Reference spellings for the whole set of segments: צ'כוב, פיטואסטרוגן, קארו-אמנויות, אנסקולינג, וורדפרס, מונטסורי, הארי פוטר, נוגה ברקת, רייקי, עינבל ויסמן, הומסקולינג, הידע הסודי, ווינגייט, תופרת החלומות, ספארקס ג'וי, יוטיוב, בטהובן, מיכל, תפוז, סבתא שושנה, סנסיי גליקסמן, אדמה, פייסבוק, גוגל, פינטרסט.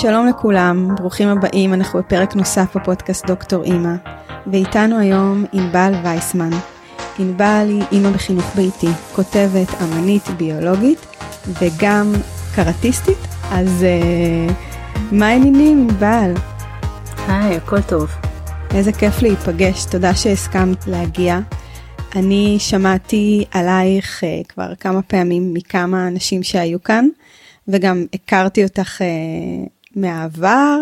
שלום לכולם, ברוכים הבאים, אנחנו בפרק נוסף בפודקאסט דוקטור אימא, ואיתנו היום עינבל ויסמן. עינבל היא אימא בחינוך ביתי, כותבת, אמנית, ביולוגית וגם קראטיסטית, אז מה העניינים עינבל? היי, הכל טוב. איזה כיף להיפגש, תודה שהסכמת להגיע. אני שמעתי עלייך כבר כמה פעמים מכמה אנשים שהיו כאן, וגם הכרתי אותך מהעבר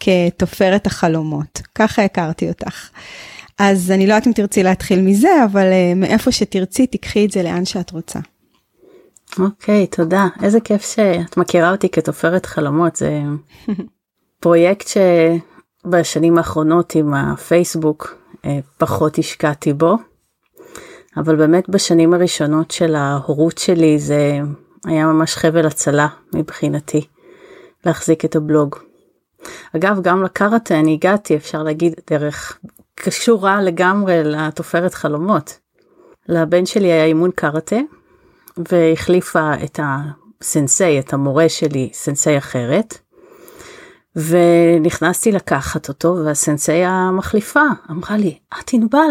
כתופרת החלומות. ככה הכרתי אותך. אז אני לא יודעת אם תרצי להתחיל מזה, אבל מאיפה שתרצי, תקחי את זה לאן שאת רוצה. אוקיי, תודה. איזה כיף שאת מכירה אותי כתופרת חלומות. זה פרויקט שבשנים האחרונות עם הפייסבוק פחות השקעתי בו. אבל באמת בשנים הראשונות של ההורות שלי זה היה ממש חבל הצלה מבחינתי, להחזיק את הבלוג. אגב, גם לקראטה אני הגעתי, אפשר להגיד, דרך קשורה לגמרי לתופרת חלומות. לבן שלי היה אימון קראטה, והחליפה את הסנסיי, את המורה שלי, סנסיי אחרת, ונכנסתי לקחת אותו, והסנסיי המחליפה אמרה לי, את עינבל,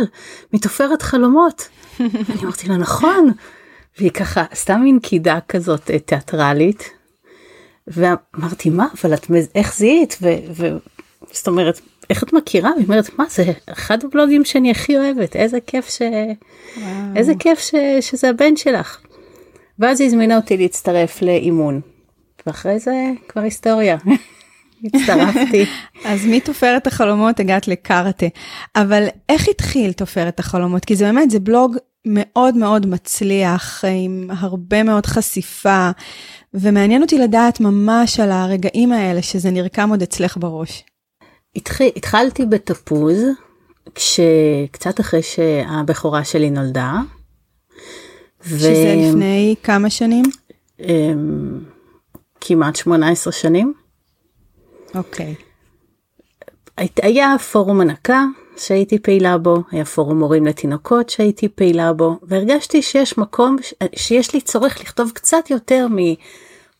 מתופרת חלומות. אני אמרתי לה, נכון. והיא ככה, סתם מין קידה כזאת תיאטרלית, ואמרתי, מה, אבל את, איך זיהית? זאת אומרת, איך את מכירה? והיא אומרת, מה, זה אחד הבלוגים שאני הכי אוהבת, איזה כיף, איזה כיף שזה הבן שלך. ואז היא הזמינה אותי להצטרף לאימון, ואחרי זה כבר היסטוריה. הצטרפתי. אז מתופרת החלומות הגעת לקראטה, אבל איך התחיל תופרת החלומות? כי זה באמת, זה בלוג מאוד מאוד מצליח, עם הרבה מאוד חשיפה, ומעניין אותי לדעת ממש על הרגעים האלה, שזה נרקם עוד אצלך בראש. התחלתי בתפוז, קצת אחרי שהבכורה שלי נולדה. שזה לפני כמה שנים? כמעט 18 שנים. אוקיי. היה פורום הנקה, שהייתי פעילה בו, היה פורום הורים לתינוקות שהייתי פעילה בו, והרגשתי שיש מקום, שיש לי צורך לכתוב קצת יותר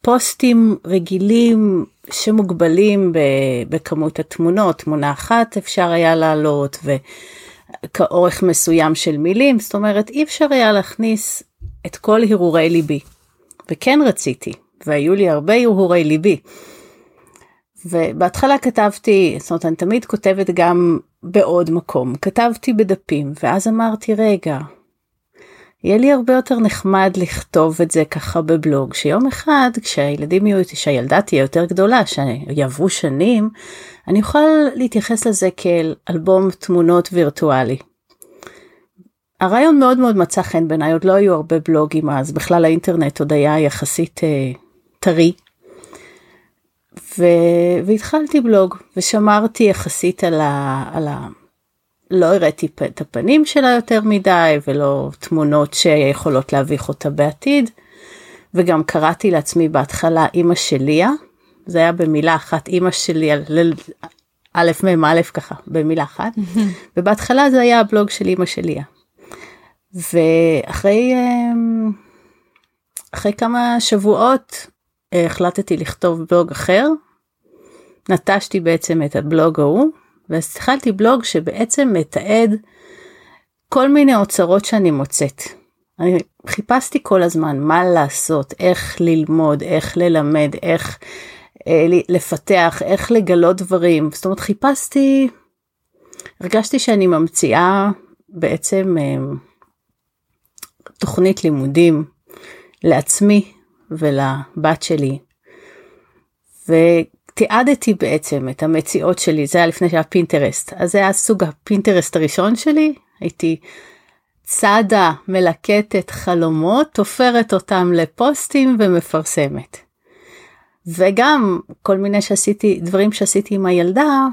מפוסטים רגילים שמוגבלים בכמות התמונות, תמונה אחת אפשר היה לעלות, וכאורך מסוים של מילים, זאת אומרת אי אפשר היה להכניס את כל הרהורי ליבי, וכן רציתי, והיו לי הרבה הרהורי ליבי, ובהתחלה כתבתי, זאת אומרת אני תמיד כותבת גם בעוד מקום, כתבתי בדפים, ואז אמרתי, רגע, יהיה לי הרבה יותר נחמד לכתוב את זה ככה בבלוג, שיום אחד, כשהילדה תהיה יותר גדולה, שיעברו שנים, אני אוכל להתייחס לזה כאל אלבום תמונות וירטואלי. הרעיון מאוד מאוד מצא חן בעיניי, עוד לא היו הרבה בלוגים אז, בכלל האינטרנט עוד היה יחסית טרי, והתחלתי בלוג, ושמרתי יחסית לא הראיתי את הפנים שלה יותר מדי, ולא תמונות שיכולות להביך אותה בעתיד, וגם קראתי לעצמי בהתחלה אמא שליה, זה היה במילה אחת, אמא שליה, א' מ' א' ככה, במילה אחת, ובהתחלה זה היה הבלוג של אמא שליה. ואחרי כמה שבועות, החלטתי לכתוב בלוג אחר, נטשתי בעצם את הבלוג ההוא, והתחלתי בלוג שבעצם מתעד כל מיני אוצרות שאני מוצאת. אני חיפשתי כל הזמן מה לעשות, איך ללמוד, איך ללמד, איך לפתח, איך לגלות דברים. זאת אומרת, הרגשתי שאני ממציאה בעצם תוכנית לימודים לעצמי, ולבת שלי, ותיעדתי בעצם את המציאות שלי, זה היה לפני שהיה פינטרסט, אז זה היה סוג הפינטרסט הראשון שלי, הייתי צדה מלקטת חלומות, תופרת אותם לפוסטים ומפרסמת, וגם כל מיני דברים שעשיתי עם הילדה,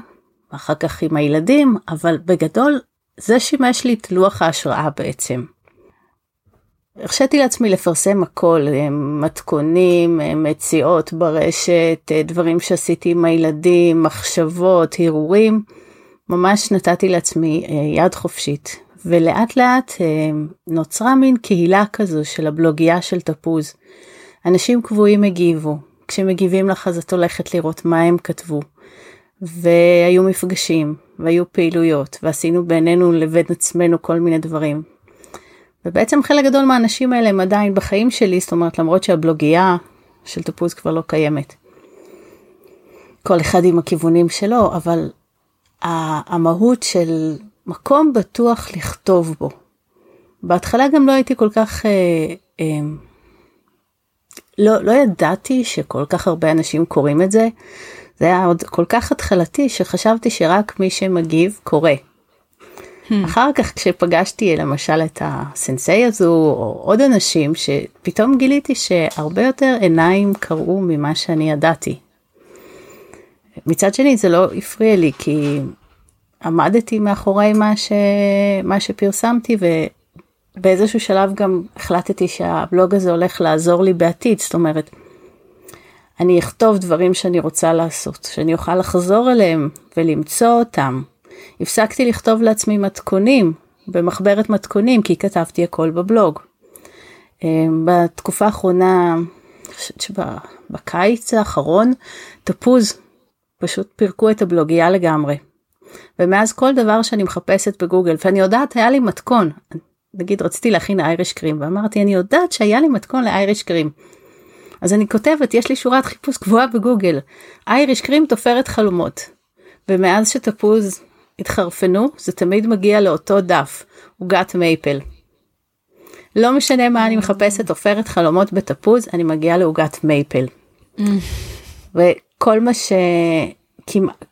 אחר כך עם הילדים, אבל בגדול זה שימש לי את לוח ההשראה בעצם. הרשיתי לעצמי לפרסם הכל, מתכונים, מציאות ברשת, דברים שעשיתי עם הילדים, מחשבות, הרהורים, ממש נתתי לעצמי יד חופשית, ולאט לאט נוצרה מין קהילה כזו של הבלוגיה של תפוז. אנשים קבועים הגיבו, כשמגיבים לך אז את הולכת לראות מה הם כתבו, והיו מפגשים, והיו פעילויות, ועשינו בינינו לבין עצמנו כל מיני דברים. ובעצם חלק גדול מהאנשים האלה הם עדיין בחיים שלי, זאת אומרת, למרות שהבלוגייה של תפוז כבר לא קיימת. כל אחד עם הכיוונים שלו, אבל המהות של מקום בטוח לכתוב בו. בהתחלה גם לא הייתי כל כך, לא ידעתי שכל כך הרבה אנשים קוראים את זה. זה היה עוד כל כך התחלתי שחשבתי שרק מי שמגיב קורא. אחר כך כשפגשתי למשל את הסנסיי הזו או עוד אנשים שפתאום גיליתי שהרבה יותר עיניים קראו ממה שאני ידעתי. מצד שני זה לא הפריע לי כי עמדתי מאחורי מה שפרסמתי ובאיזשהו שלב גם החלטתי שהבלוג הזה הולך לעזור לי בעתיד, זאת אומרת אני אכתוב דברים שאני רוצה לעשות, שאני אוכל לחזור אליהם ולמצוא אותם. הפסקתי לכתוב לעצמי מתכונים, במחברת מתכונים, כי כתבתי הכל בבלוג. בתקופה האחרונה, בקיץ האחרון, תפוז, פשוט פירקו את הבלוגייה לגמרי. ומאז כל דבר שאני מחפשת בגוגל, ואני יודעת, היה לי מתכון. נגיד, רציתי להכין אייריש קרים, ואמרתי, אני יודעת שהיה לי מתכון לאייריש קרים. אז אני כותבת, יש לי שורת חיפוש קבועה בגוגל, אייריש קרים תופרת חלומות. ומאז שתפוז התחרפנו, זה תמיד מגיע לאותו דף, עוגת מייפל. לא משנה מה אני מחפשת, תופרת חלומות בתפוז, אני מגיעה לעוגת מייפל. וכל מה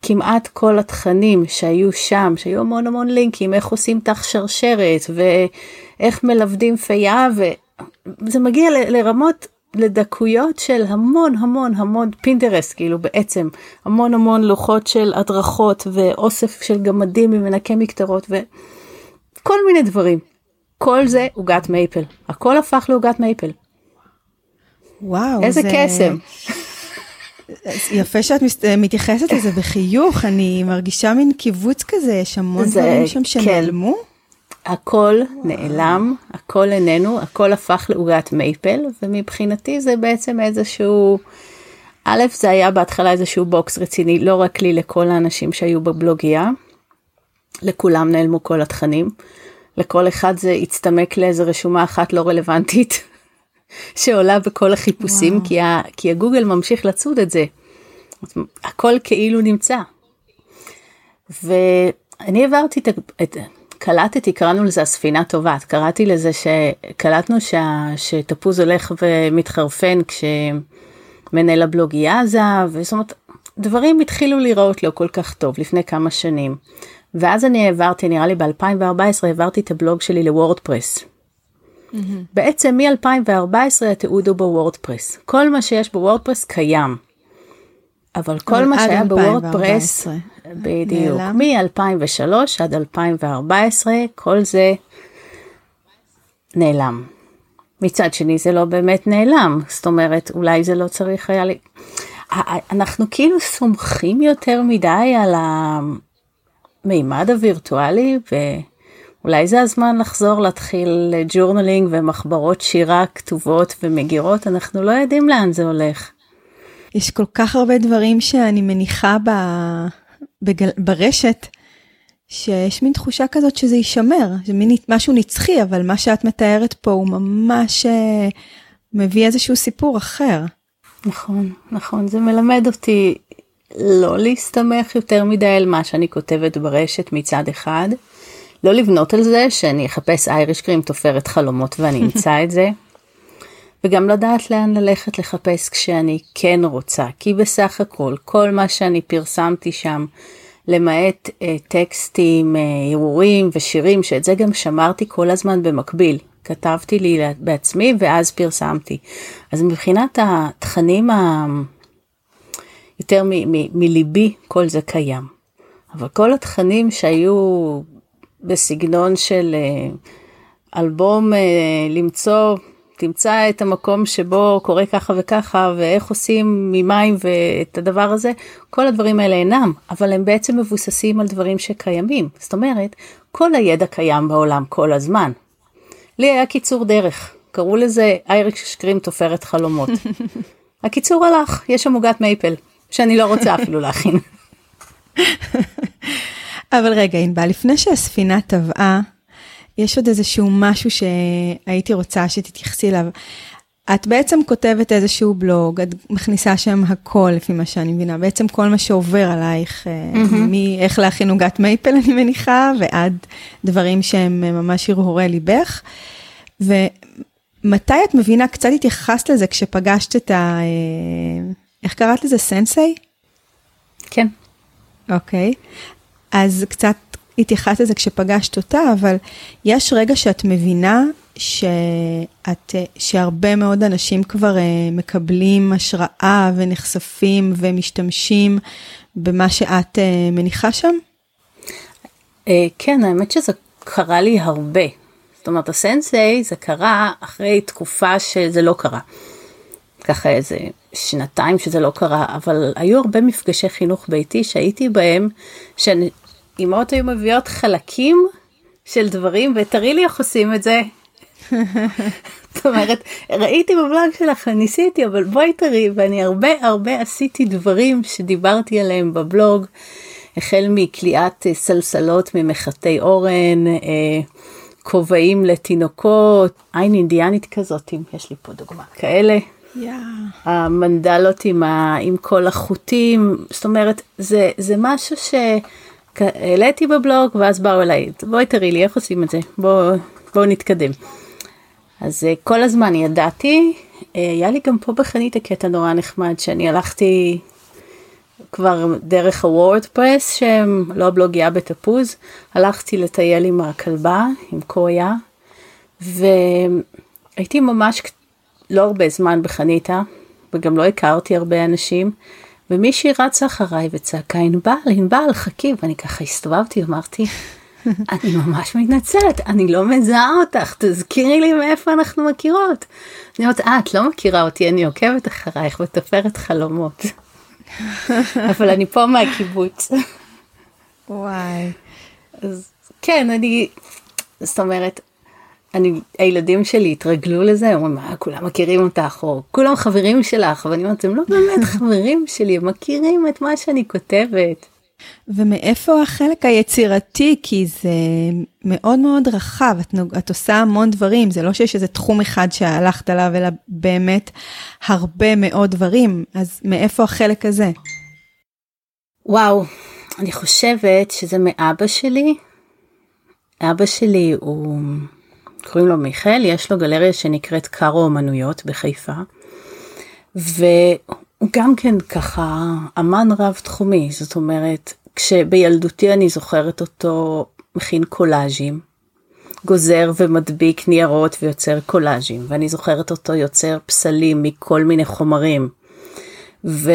כמעט כל התכנים שהיו שם, שהיו המון המון לינקים, איך עושים תח שרשרת, ואיך מלבדים פייה, וזה מגיע לרמות לדקויות של המון המון המון פינטרסט, כאילו בעצם המון המון לוחות של הדרכות ואוסף של גמדים ממנקי מקטרות וכל מיני דברים. כל זה עוגת מייפל. הכל הפך לעוגת מייפל. וואו. איזה קסם. יפה שאת מתייחסת לזה בחיוך, אני מרגישה מין קיבוץ כזה, יש המון דברים שם שנעלמו. הכל נעלם, הכל איננו, הכל הפך לעוגת מייפל, ומבחינתי זה בעצם איזשהו, א', זה היה בהתחלה איזשהו בוקס רציני, לא רק לי, לכל האנשים שהיו בבלוגייה, לכולם נעלמו כל התכנים, לכל אחד זה הצטמק לאיזו רשומה אחת לא רלוונטית, שעולה בכל החיפושים, וואו. כי הגוגל ממשיך לצוד את זה, הכל כאילו נמצא. ואני עברתי את קלטתי, קראנו לזה הספינה טובה, קראתי לזה שקלטנו שתפוז הולך ומתחרפן כשמנהל הבלוגייה עזב, זאת אומרת, דברים התחילו לראות לא כל כך טוב לפני כמה שנים, ואז אני העברתי, נראה לי ב-2014, העברתי את הבלוג שלי לוורדפרס. בעצם מ-2014 התיעוד הוא בוורדפרס. כל מה שיש בוורדפרס קיים. אבל כל מה שהיה בוורדפרס, בדיוק, מ-2003 עד 2014, כל זה נעלם. מצד שני, זה לא באמת נעלם. זאת אומרת, אולי זה לא צריך היה לי. אנחנו כאילו סומכים יותר מדי על המימד הווירטואלי, ואולי זה הזמן לחזור להתחיל ג'ורנלינג ומחברות שירה כתובות ומגירות. אנחנו לא יודעים לאן זה הולך. יש כל כך הרבה דברים שאני מניחה ברשת, שיש מין תחושה כזאת שזה יישמר, זה מין משהו נצחי, אבל מה שאת מתארת פה הוא ממש מביא איזשהו סיפור אחר. נכון, נכון, זה מלמד אותי לא להסתמך יותר מדי על מה שאני כותבת ברשת מצד אחד, לא לבנות על זה שאני אחפש אייריש קרים תופרת חלומות ואני אמצא את זה, וגם לדעת לאן ללכת לחפש כשאני כן רוצה, כי בסך הכל, כל מה שאני פרסמתי שם, למעט טקסטים, אירועים ושירים, שאת זה גם שמרתי כל הזמן במקביל, כתבתי לי בעצמי ואז פרסמתי. אז מבחינת התכנים יותר מליבי, כל זה קיים. אבל כל התכנים שהיו בסגנון של אלבום למצוא, תמצא את המקום שבו קורה ככה וככה, ואיך עושים ממים ואת הדבר הזה, כל הדברים האלה אינם, אבל הם בעצם מבוססים על דברים שקיימים. זאת אומרת, כל הידע קיים בעולם כל הזמן. לי היה קיצור דרך, קראו לזה אייריש קרים תופרת חלומות. הקיצור הלך, יש שם עוגת מייפל, שאני לא רוצה אפילו להכין. אבל רגע, עינבל, לפני שהספינה טבעה, יש עוד איזשהו משהו שהייתי רוצה שתתייחסי אליו. את בעצם כותבת איזשהו בלוג, את מכניסה שם הכל, לפי מה שאני מבינה, בעצם כל מה שעובר עלייך, מאיך להכין עוגת מייפל, אני מניחה, ועד דברים שהם ממש הרהורי ליבך, ומתי את מבינה, קצת התייחסת לזה, כשפגשת את ה... איך קראת לזה? סנסיי? כן. אוקיי. אז קצת התייחסת לזה כשפגשת אותה, אבל יש רגע שאת מבינה שהרבה מאוד אנשים כבר מקבלים השראה ונחשפים ומשתמשים במה שאת מניחה שם? כן, האמת שזה קרה לי הרבה. זאת אומרת, הסנסי זה קרה אחרי תקופה שזה לא קרה. ככה איזה שנתיים שזה לא קרה, אבל היו הרבה מפגשי חינוך ביתי שהייתי בהם, שאימהות היו מביאות חלקים של דברים, ותראי לי איך עושים את זה. זאת אומרת, ראיתי בבלוג שלך, ניסיתי, אבל בואי תראי, ואני הרבה הרבה עשיתי דברים שדיברתי עליהם בבלוג, החל מקליאת סלסלות ממחטי אורן, כובעים לתינוקות, עין אינדיאנית כזאת, יש לי פה דוגמה כאלה, המנדלות עם כל החוטים, זאת אומרת, זה משהו שהעליתי בבלוג, ואז באו אליי, בואי תראי לי איך עושים את זה, בואו נתקדם. אז כל הזמן ידעתי, היה לי גם פה בחנית הקטע נורא נחמד, שאני הלכתי כבר דרך הוורדפרס, שהם לא בלוגיה בתפוז, הלכתי לטייל עם הכלבה, עם קויה, והייתי ממש לא הרבה זמן בחניתה, וגם לא הכרתי הרבה אנשים, ומישהי רצה אחריי וצעקה, עינבל, חכי, ואני ככה הסתובבתי, אמרתי, אני ממש מתנצלת, אני לא מזהה אותך, תזכירי לי מאיפה אנחנו מכירות. אני אומרת, את לא מכירה אותי, אני עוקבת אחרייך ותופרת חלומות. אבל אני פה מהקיבוץ. וואי. אז כן, זאת אומרת, הילדים שלי התרגלו לזה, אומרים, כולם מכירים אותך, או כולם חברים שלך, ואני אומרת, הם לא באמת חברים שלי, הם מכירים את מה שאני כותבת. ומאיפה החלק היצירתי, כי זה מאוד מאוד רחב, את עושה המון דברים, זה לא שיש איזה תחום אחד שהלכת עליו, אלא באמת הרבה מאוד דברים, אז מאיפה החלק הזה? וואו, אני חושבת שזה מאבא שלי, אבא שלי הוא, קוראים לו מיכל, יש לו גלריה שנקראת קארו-אמנויות בחיפה, הוא גם כן ככה אמן רב תחומי, זאת אומרת, כשבילדותי אני זוכרת אותו מכין קולאז'ים, גוזר ומדביק ניירות ויוצר קולאז'ים, ואני זוכרת אותו יוצר פסלים מכל מיני חומרים, ותופר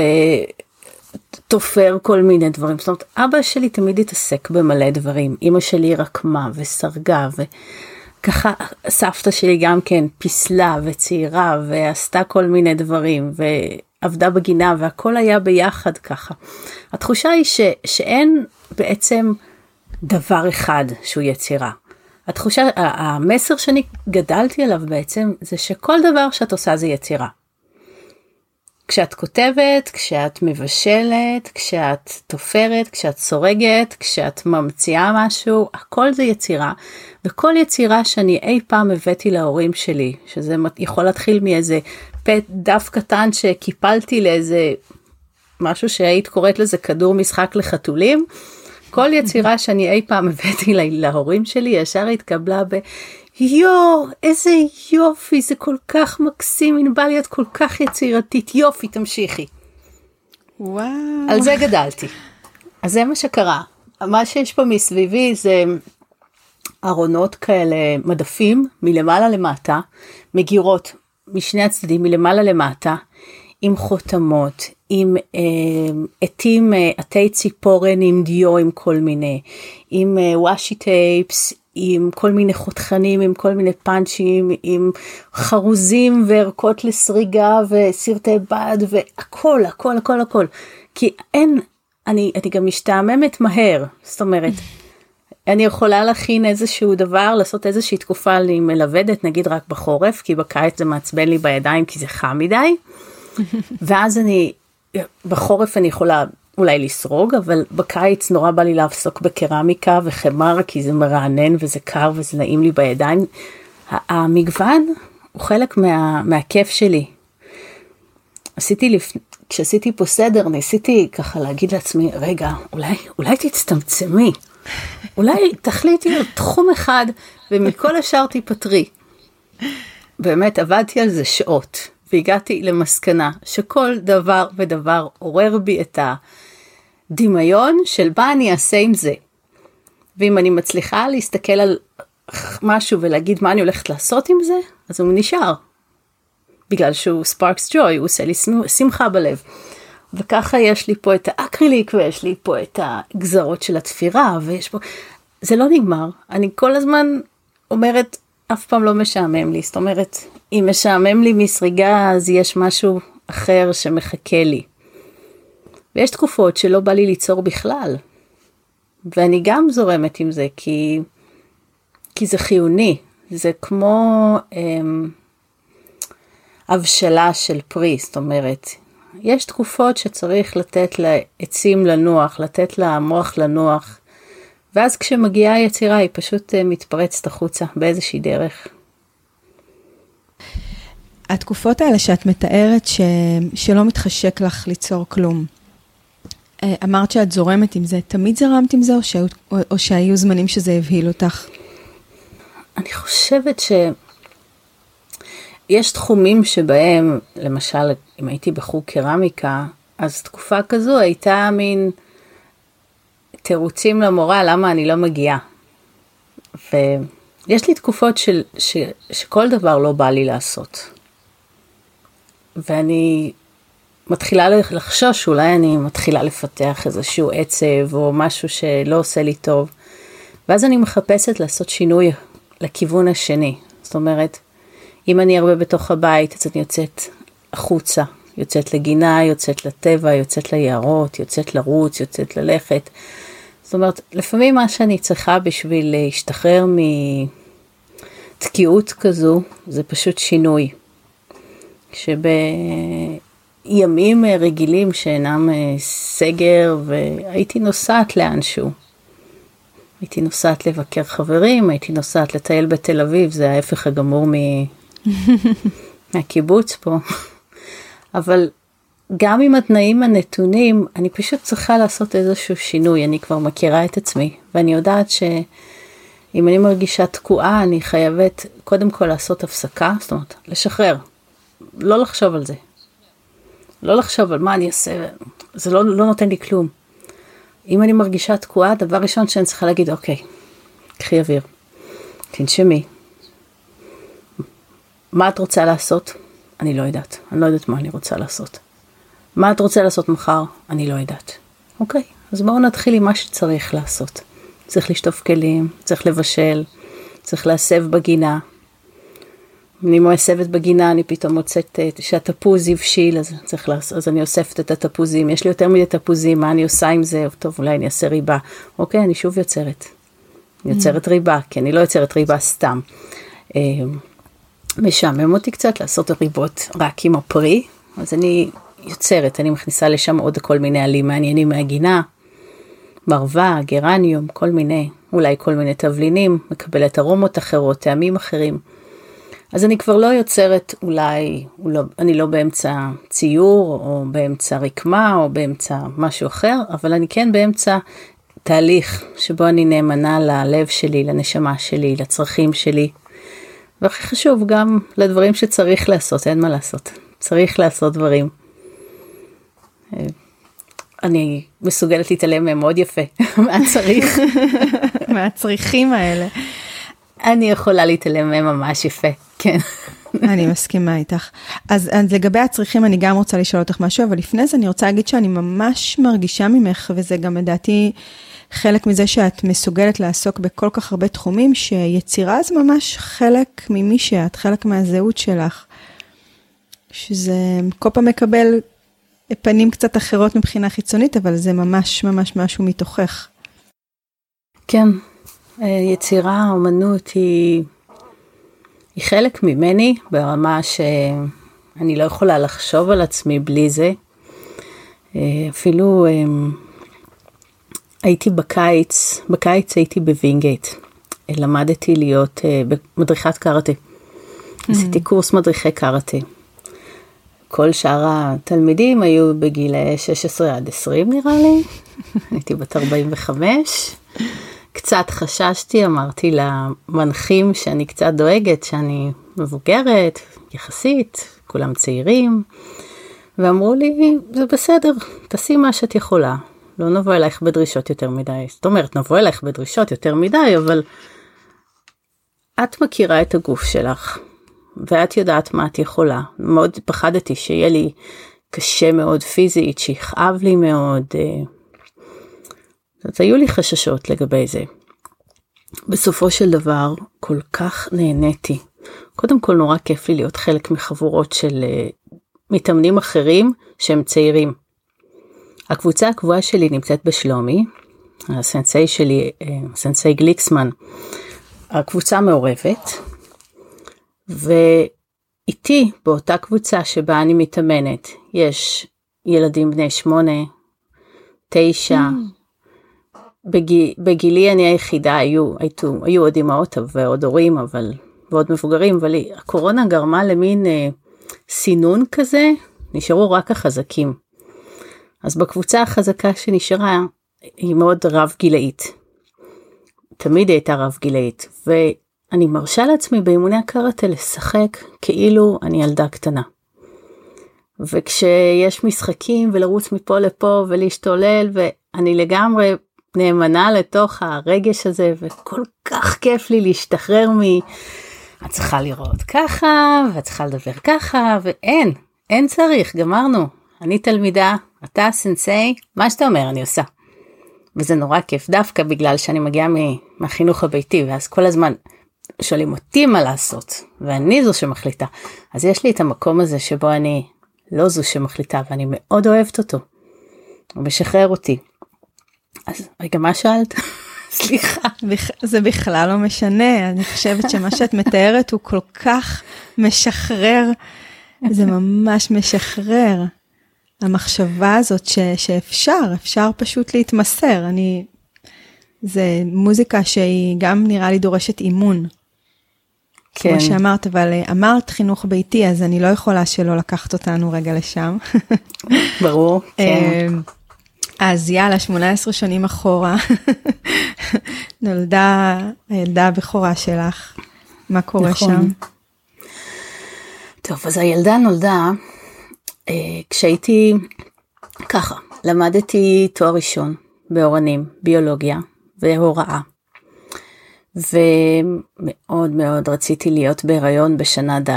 כל מיני דברים, זאת אומרת, אבא שלי תמיד התעסק במלא דברים, אמא שלי רקמה וסרגה וככה סבתא שלי גם כן פסלה וצעירה ועשתה כל מיני דברים עבדה בגינה, והכל היה ביחד ככה. התחושה היא שאין בעצם דבר אחד שהוא יצירה. התחושה, המסר שאני גדלתי עליו בעצם, זה שכל דבר שאת עושה זה יצירה. כשאת כותבת, כשאת מבשלת, כשאת תופרת, כשאת סורגת, כשאת ממציאה משהו, הכל זה יצירה. וכל יצירה שאני אי פעם הבאתי להורים שלי, שזה יכול להתחיל מאיזה דף קטן שקיפלתי לאיזה משהו שהיית קוראת לזה כדור משחק לחתולים, כל יצירה שאני אי פעם הבאתי להורים שלי, ישר התקבלה יו, איזה יופי, זה כל כך מקסים, עינבל, את כל כך יצירתית, יופי, תמשיכי. וואו. על זה גדלתי. אז זה מה שקרה. מה שיש פה מסביבי זה ארונות כאלה, מדפים, מלמעלה למטה, מגירות משני הצדדים, מלמעלה למטה, עם חותמות, עם עטים, עטי ציפורן, עם דיו, עם כל מיני, עם וושי טייפס, עם כל מיני חותכנים, עם כל מיני פאנצ'ים, עם חרוזים וערכות לסריגה וסרטי בד והכל, הכל, הכל, הכל. כי אני גם משתעממת מהר, זאת אומרת, אני יכולה להכין איזשהו דבר, לעשות איזושהי תקופה, אני מלבדת, נגיד רק בחורף, כי בקיץ זה מעצבן לי בידיים, כי זה חם מדי, ואז אני, בחורף אני יכולה אולי לסרוג, אבל בקיץ נורא בא לי להפסוק בקרמיקה וחמר, כי זה מרענן וזה קר וזה נעים לי בידיים. המגוון הוא חלק מהכיף שלי. כשעשיתי פה סדר, ניסיתי ככה להגיד לעצמי, רגע, אולי תצטמצמי, אולי תחליטי על תחום אחד, ומכל השאר תיפטרי. באמת, עבדתי על זה שעות, והגעתי למסקנה שכל דבר ודבר עורר בי את הדמיון של מה אני אעשה עם זה. ואם אני מצליחה להסתכל על משהו ולהגיד מה אני הולכת לעשות עם זה, אז הוא נשאר. בגלל שהוא ספארקס ג'וי, הוא עושה לי שמחה בלב. וככה יש לי פה את האקריליק, ויש לי פה את הגזרות של התפירה, ויש פה... זה לא נגמר. אני כל הזמן אומרת, אף פעם לא משעמם לי. זאת אומרת, אם משעמם לי מסריגה, אז יש משהו אחר שמחכה לי. ויש תקופות שלא בא לי ליצור בכלל. ואני גם זורמת עם זה, כי זה חיוני. זה כמו... הבשלה של פרי, זאת אומרת, יש תקופות שצריך לתת לעצים לנוח, לתת למוח לנוח, ואז כשמגיעה היצירה היא פשוט מתפרצת החוצה באיזושהי דרך. התקופות האלה שאת מתארת שלא מתחשק לך ליצור כלום, אמרת שאת זורמת עם זה, תמיד זרמת עם זה או שהיו זמנים שזה הבהיל אותך? אני חושבת ש... יש תחומים שבהם, למשל, אם הייתי בחוג קרמיקה, אז תקופה כזו הייתה מין תירוצים למורה, למה אני לא מגיעה. ויש לי תקופות שכל דבר לא בא לי לעשות. ואני מתחילה לחשוש, אולי אני מתחילה לפתח איזשהו עצב, או משהו שלא עושה לי טוב. ואז אני מחפשת לעשות שינוי לכיוון השני. זאת אומרת, אם אני הרבה בתוך הבית, אז אני יוצאת החוצה, יוצאת לגינה, יוצאת לטבע, יוצאת ליערות, יוצאת לרוץ, יוצאת ללכת. זאת אומרת, לפעמים מה שאני צריכה בשביל להשתחרר מתקיעות כזו, זה פשוט שינוי. שבימים רגילים שאינם סגר, והייתי נוסעת לאנשהו. הייתי נוסעת לבקר חברים, הייתי נוסעת לטייל בתל אביב, זה ההפך הגמור מהקיבוץ פה. אבל גם עם התנאים הנתונים, אני פשוט צריכה לעשות איזשהו שינוי. אני כבר מכירה את עצמי, ואני יודעת שאם אני מרגישה תקועה, אני חייבת קודם כל לעשות הפסקה, זאת אומרת, לשחרר. לא לחשוב על זה. לא לחשוב על מה אני אעשה, זה לא נותן לי כלום. אם אני מרגישה תקועה, דבר ראשון שאני צריכה להגיד, אוקיי, קחי אוויר, תנשמי. מה את רוצה לעשות? אני לא יודעת. אני לא יודעת מה אני רוצה לעשות. מה את רוצה לעשות מחר? אני לא יודעת. אוקיי, אז בואו נתחיל עם מה שצריך לעשות. צריך לשטוף כלים, צריך לבשל, צריך להסב בגינה. אני מועסבת בגינה, אני פתאום מוצאת שהתפוז יבשיל, אז אני אוספת את התפוזים. יש לי יותר מדי תפוזים, מה אני עושה עם זה? טוב, אולי אני אעשה ריבה. אוקיי, אני שוב יוצרת. אני יוצרת ריבה, כי אני לא יוצרת ריבה סתם. משעמם אותי קצת לעשות ריבות רק עם הפרי, אז אני יוצרת, אני מכניסה לשם עוד כל מיני עלים מעניינים מהגינה, מרווה, גרניום, כל מיני, אולי כל מיני תבלינים, מקבלת ארומות אחרות, טעמים אחרים. אז אני כבר לא יוצרת, אולי, אני לא באמצע ציור, או באמצע רקמה, או באמצע משהו אחר, אבל אני כן באמצע תהליך, שבו אני נאמנה ללב שלי, לנשמה שלי, לצרכים שלי, והכי חשוב גם לדברים שצריך לעשות, אין מה לעשות. צריך לעשות דברים. אני מסוגלת להתעלם מהם מאוד יפה. מה צריך? מה הצריכים האלה? אני יכולה להתעלם מהם ממש יפה, כן. אני מסכימה איתך. אז לגבי הצריכים אני גם רוצה לשאול אותך משהו, אבל לפני זה אני רוצה להגיד שאני ממש מרגישה ממך, וזה גם לדעתי... חלק מזה שאת מסוגלת לעסוק בכל כך הרבה תחומים, שיצירה זה ממש חלק ממי שאת, חלק מהזהות שלך, שזה כל פעם מקבל פנים קצת אחרות מבחינה חיצונית, אבל זה ממש ממש משהו מתוכך. כן, יצירה, אומנות היא חלק ממני, ברמה אני לא יכולה לחשוב על עצמי בלי זה. אפילו הייתי בקיץ הייתי בווינגייט. למדתי להיות מדריכת קראטה. עשיתי קורס מדריכי קראטה. כל שאר התלמידים היו בגיל 16 עד 20 נראה לי. הייתי בת 45. קצת חששתי, אמרתי למנחים שאני קצת דואגת, שאני מבוגרת, יחסית, כולם צעירים. ואמרו לי, זה בסדר, תעשי מה שאת יכולה. לא נבוא אלייך בדרישות יותר מדי. זאת אומרת, נבוא אלייך בדרישות יותר מדי, אבל את מכירה את הגוף שלך, ואת יודעת מה את יכולה. מאוד פחדתי שיהיה לי קשה מאוד פיזית, שיכאב לי מאוד. אז היו לי חששות לגבי זה. בסופו של דבר, כל כך נהניתי. קודם כל, נורא כיף לי להיות חלק מחבורות של מתאמנים אחרים שהם צעירים. הקבוצה הקבועה שלי נמצאת בשלומי, הסנסיי שלי, סנסיי גליקסמן, הקבוצה מעורבת, ואיתי באותה קבוצה שבה אני מתאמנת, יש ילדים בני 8, 9, בגילי אני היחידה, היו עוד אמאות ועוד הורים, אבל, ועוד מבוגרים, אבל הקורונה גרמה למין סינון כזה, נשארו רק החזקים. אז בקבוצה החזקה שנשארה, היא מאוד רב גילאית. תמיד הייתה רב גילאית, ואני מרשה לעצמי באימוני הקראטה לשחק כאילו אני ילדה קטנה. וכשיש משחקים ולרוץ מפה לפה ולהשתולל, ואני לגמרי נאמנה לתוך הרגש הזה, וכל כך כיף לי להשתחרר את צריכה לראות ככה, ואת צריכה לדבר ככה, ואין, אין צריך, גמרנו. אני תלמידה, אתה סנסי, מה שאתה אומר אני עושה. וזה נורא כיף, דווקא בגלל שאני מגיעה מהחינוך הביתי, ואז כל הזמן שואלים אותי מה לעשות, ואני זו שמחליטה. אז יש לי את המקום הזה שבו אני לא זו שמחליטה, ואני מאוד אוהבת אותו. הוא משחרר אותי. אז רגע, מה שאלת? סליחה. זה בכלל לא משנה, אני חושבת שמה שאת מתארת הוא כל כך משחרר, זה ממש משחרר. המחשבה הזאת שאפשר פשוט להתמסר, זה מוזיקה שהיא גם נראה לי דורשת אימון. כן. כמו שאמרת, אבל אמרת חינוך ביתי, אז אני לא יכולה שלא לקחת אותנו רגע לשם. ברור, כן. אז יאללה, 18 שנים אחורה, נולדה הילדה הבכורה שלך. מה קורה שם? טוב, אז הילדה נולדה, כשהייתי ככה, למדתי תואר ראשון באורנים, ביולוגיה והוראה. ומאוד מאוד רציתי להיות בהיריון בשנה ד',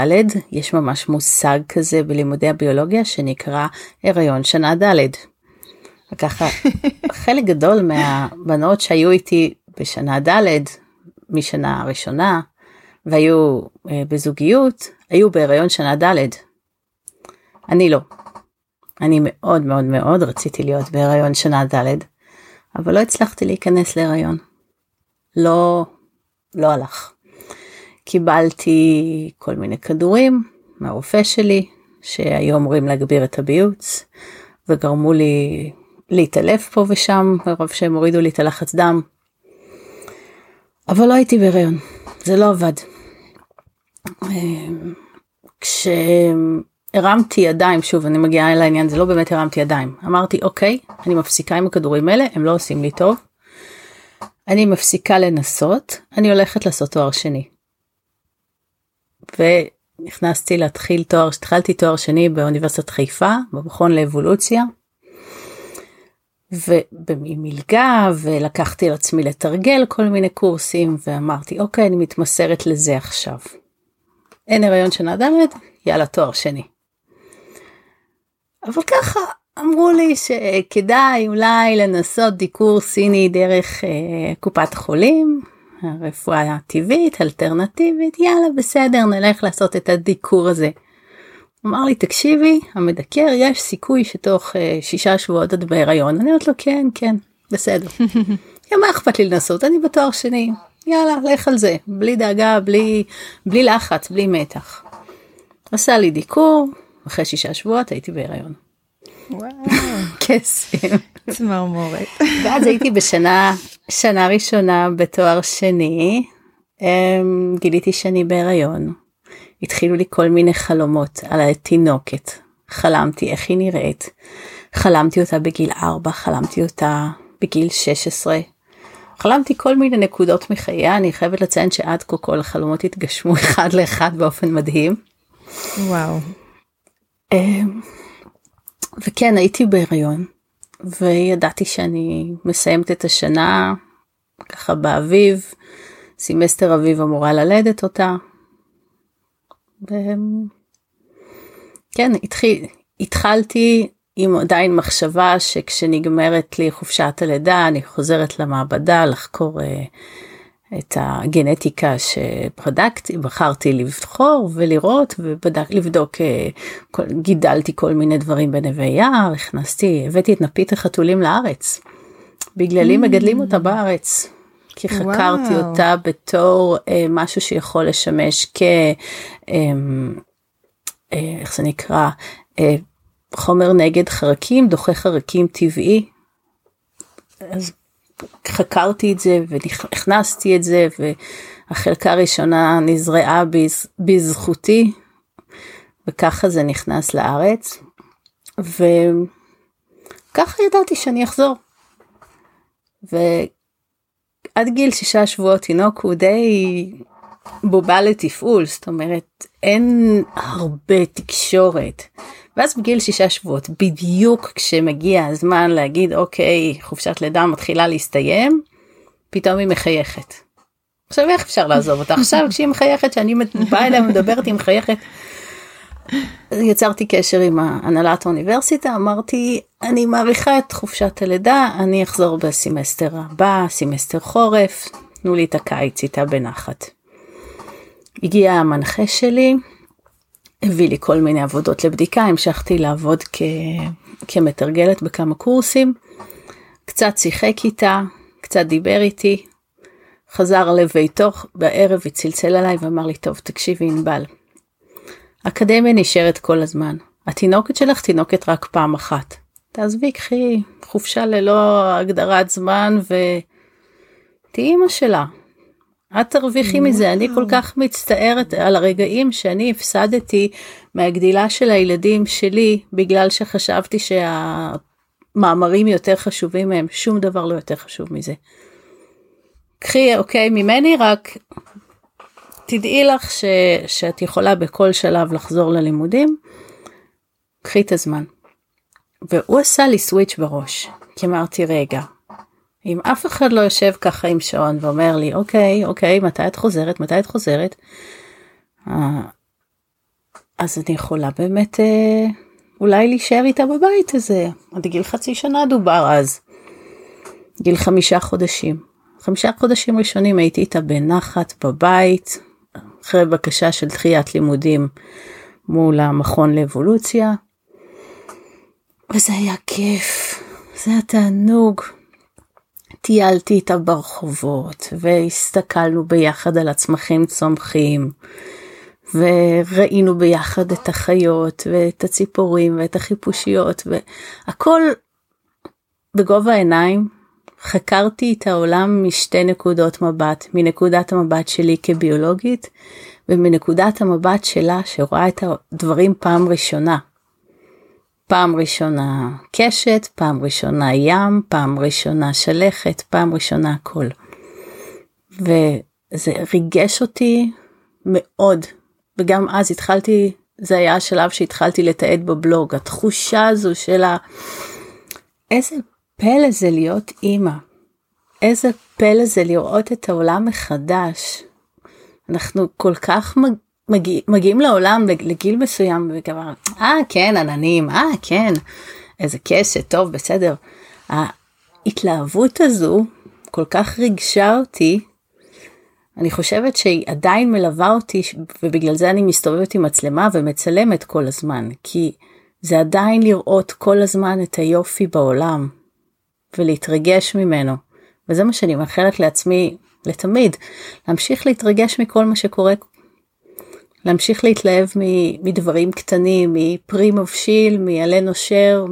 יש ממש מושג כזה בלימודי הביולוגיה שנקרא הריון שנה ד'. וככה, חלק גדול מהבנות שהיו איתי בשנה ד' משנה הראשונה, והיו בזוגיות, היו בהיריון שנה ד'. אני לא. אני מאוד מאוד מאוד רציתי להיות בהיריון שנה ד', אבל לא הצלחתי להיכנס להיריון. לא הלך. קיבלתי כל מיני כדורים מהרופא שלי, שהיו אומרים להגביר את הביוץ, וגרמו לי להתעלף פה ושם, הרוב שהם הורידו לי את הלחץ דם. אבל לא הייתי בהיריון, זה לא עבד. כשהרמתי ידיים, שוב, אני מגיעה אל העניין, זה לא באמת הרמתי ידיים. אמרתי, אוקיי, אני מפסיקה עם הכדורים האלה, הם לא עושים לי טוב. אני מפסיקה לנסות, אני הולכת לעשות תואר שני. ונכנסתי התחלתי תואר שני באוניברסיטת חיפה, במכון לאבולוציה. ובמלגה, ולקחתי על עצמי לתרגל כל מיני קורסים, ואמרתי, אוקיי, אני מתמסרת לזה עכשיו. אין הריון שנה ד', יאללה, תואר שני. אבל ככה אמרו לי שכדאי אולי לנסות דיקור סיני דרך קופת חולים, הרפואה הטבעית, אלטרנטיבית, יאללה, בסדר, נלך לעשות את הדיקור הזה. אמר לי, תקשיבי, המדקר, יש סיכוי שתוך 6 שבועות עד בהיריון. אני אומרת לו, כן, בסדר. מה אכפת לי לנסות? אני בתואר שני. יאללה, לך על זה. בלי דאגה, בלי לחץ, בלי מתח. עשה לי דיקור, אחרי 6 שבועות הייתי בהיריון. וואו. קסם. צמרמורת. ואז הייתי שנה ראשונה בתואר שני, גיליתי שאני בהיריון. התחילו לי כל מיני חלומות על התינוקת. חלמתי איך היא נראית. חלמתי אותה בגיל 4, חלמתי אותה בגיל 16. חלמתי כל מיני נקודות מחייה, אני חייבת לציין שעד כה כל החלומות התגשמו אחד לאחד באופן מדהים. וואו. וכן, הייתי בהיריון, וידעתי שאני מסיימת את השנה, ככה באביב, סמסטר אביב אמורה ללדת אותה. וכן, התחלתי עם עדיין מחשבה שכשנגמרת לי חופשת הלידה, אני חוזרת למעבדה לחקור את הגנטיקה שבחרתי לבחור ולראות, ולבדוק, גידלתי כל מיני דברים בנווה יער, הבאתי את נפית החתולים לארץ. בגללי מגדלים אותה בארץ, כי חקרתי אותה בתור משהו שיכול לשמש איך זה נקרא? חומר נגד חרקים, דוחה חרקים טבעי. אז חקרתי את זה והכנסתי את זה, והחלקה הראשונה נזרעה בזכותי, וככה זה נכנס לארץ, וככה ידעתי שאני אחזור. ועד גיל 6 שבועות תינוק הוא די בובה לתפעול, זאת אומרת, אין הרבה תקשורת. ואז בגיל 6 שבועות, בדיוק כשמגיע הזמן להגיד, אוקיי, חופשת לידה מתחילה להסתיים, פתאום היא מחייכת. עכשיו, איך אפשר לעזוב אותה? עכשיו, כשהיא מחייכת, שאני באה אליה ומדברת, היא מחייכת. יצרתי קשר עם הנהלת האוניברסיטה, אמרתי, אני מעריכה את חופשת הלידה, אני אחזור בסמסטר הבא, סמסטר חורף, תנו לי את הקיץ איתה בנחת. הגיע המנחה שלי, הביא לי כל מיני עבודות לבדיקה, המשכתי לעבוד כמתרגלת בכמה קורסים, קצת שיחק איתה, קצת דיבר איתי, חזר לביתו בערב, הצלצל עליי ואמר לי, טוב, תקשיבי עינבל, אקדמיה נשארת כל הזמן, התינוקת שלך תינוקת רק פעם אחת, תעזבי, קחי חופשה ללא הגדרת זמן ותהי אמא שלה. את תרוויחי מזה, אני כל כך מצטערת על הרגעים שאני הפסדתי מהגדילה של הילדים שלי, בגלל שחשבתי שהמאמרים יותר חשובים מהם, שום דבר לא יותר חשוב מזה. קחי, אוקיי, ממני רק תדעי לך שאת יכולה בכל שלב לחזור ללימודים, קחי את הזמן. והוא עשה לי סוויץ' בראש, כי אמרתי רגע, אם אף אחד לא יושב ככה עם שעון ואומר לי, אוקיי, מתי את חוזרת? אז אני יכולה באמת אולי להישאר איתה בבית הזה. עד גיל 0.5 שנה דובר אז. גיל 5 חודשים. 5 חודשים ראשונים הייתי איתה בנחת בבית, אחרי בקשה של דחיית לימודים מול המכון לאבולוציה. וזה היה כיף. זה היה תענוג. טיילתי איתה ברחובות, והסתכלנו ביחד על הצמחים צומחים, וראינו ביחד את החיות, ואת הציפורים, ואת החיפושיות, והכל בגובה העיניים. חקרתי את העולם משתי נקודות מבט, מנקודת המבט שלי כביולוגית, ומנקודת המבט שלה שרואה את הדברים פעם ראשונה. פעם ראשונה קשת, פעם ראשונה ים, פעם ראשונה שלכת, פעם ראשונה הכל. וזה ריגש אותי מאוד. וגם אז התחלתי, זה היה השלב שהתחלתי לתעד בבלוג. התחושה הזו של איזה פלא זה להיות אימא. איזה פלא זה לראות את העולם מחדש. אנחנו כל כך מגיעים לעולם לגיל מסוים וכבר, כן, עננים, כן, איזה קשת, טוב, בסדר. ההתלהבות הזו כל כך ריגשה אותי, אני חושבת שהיא עדיין מלווה אותי, ובגלל זה אני מסתובבת עם מצלמה ומצלמת כל הזמן, כי זה עדיין לראות כל הזמן את היופי בעולם, ולהתרגש ממנו. וזה מה שאני מאחלת לעצמי לתמיד, להמשיך להתרגש מכל מה שקורה להמשיך להתלהב מדברים קטנים, מפרי מבשיל, מעלה נושר,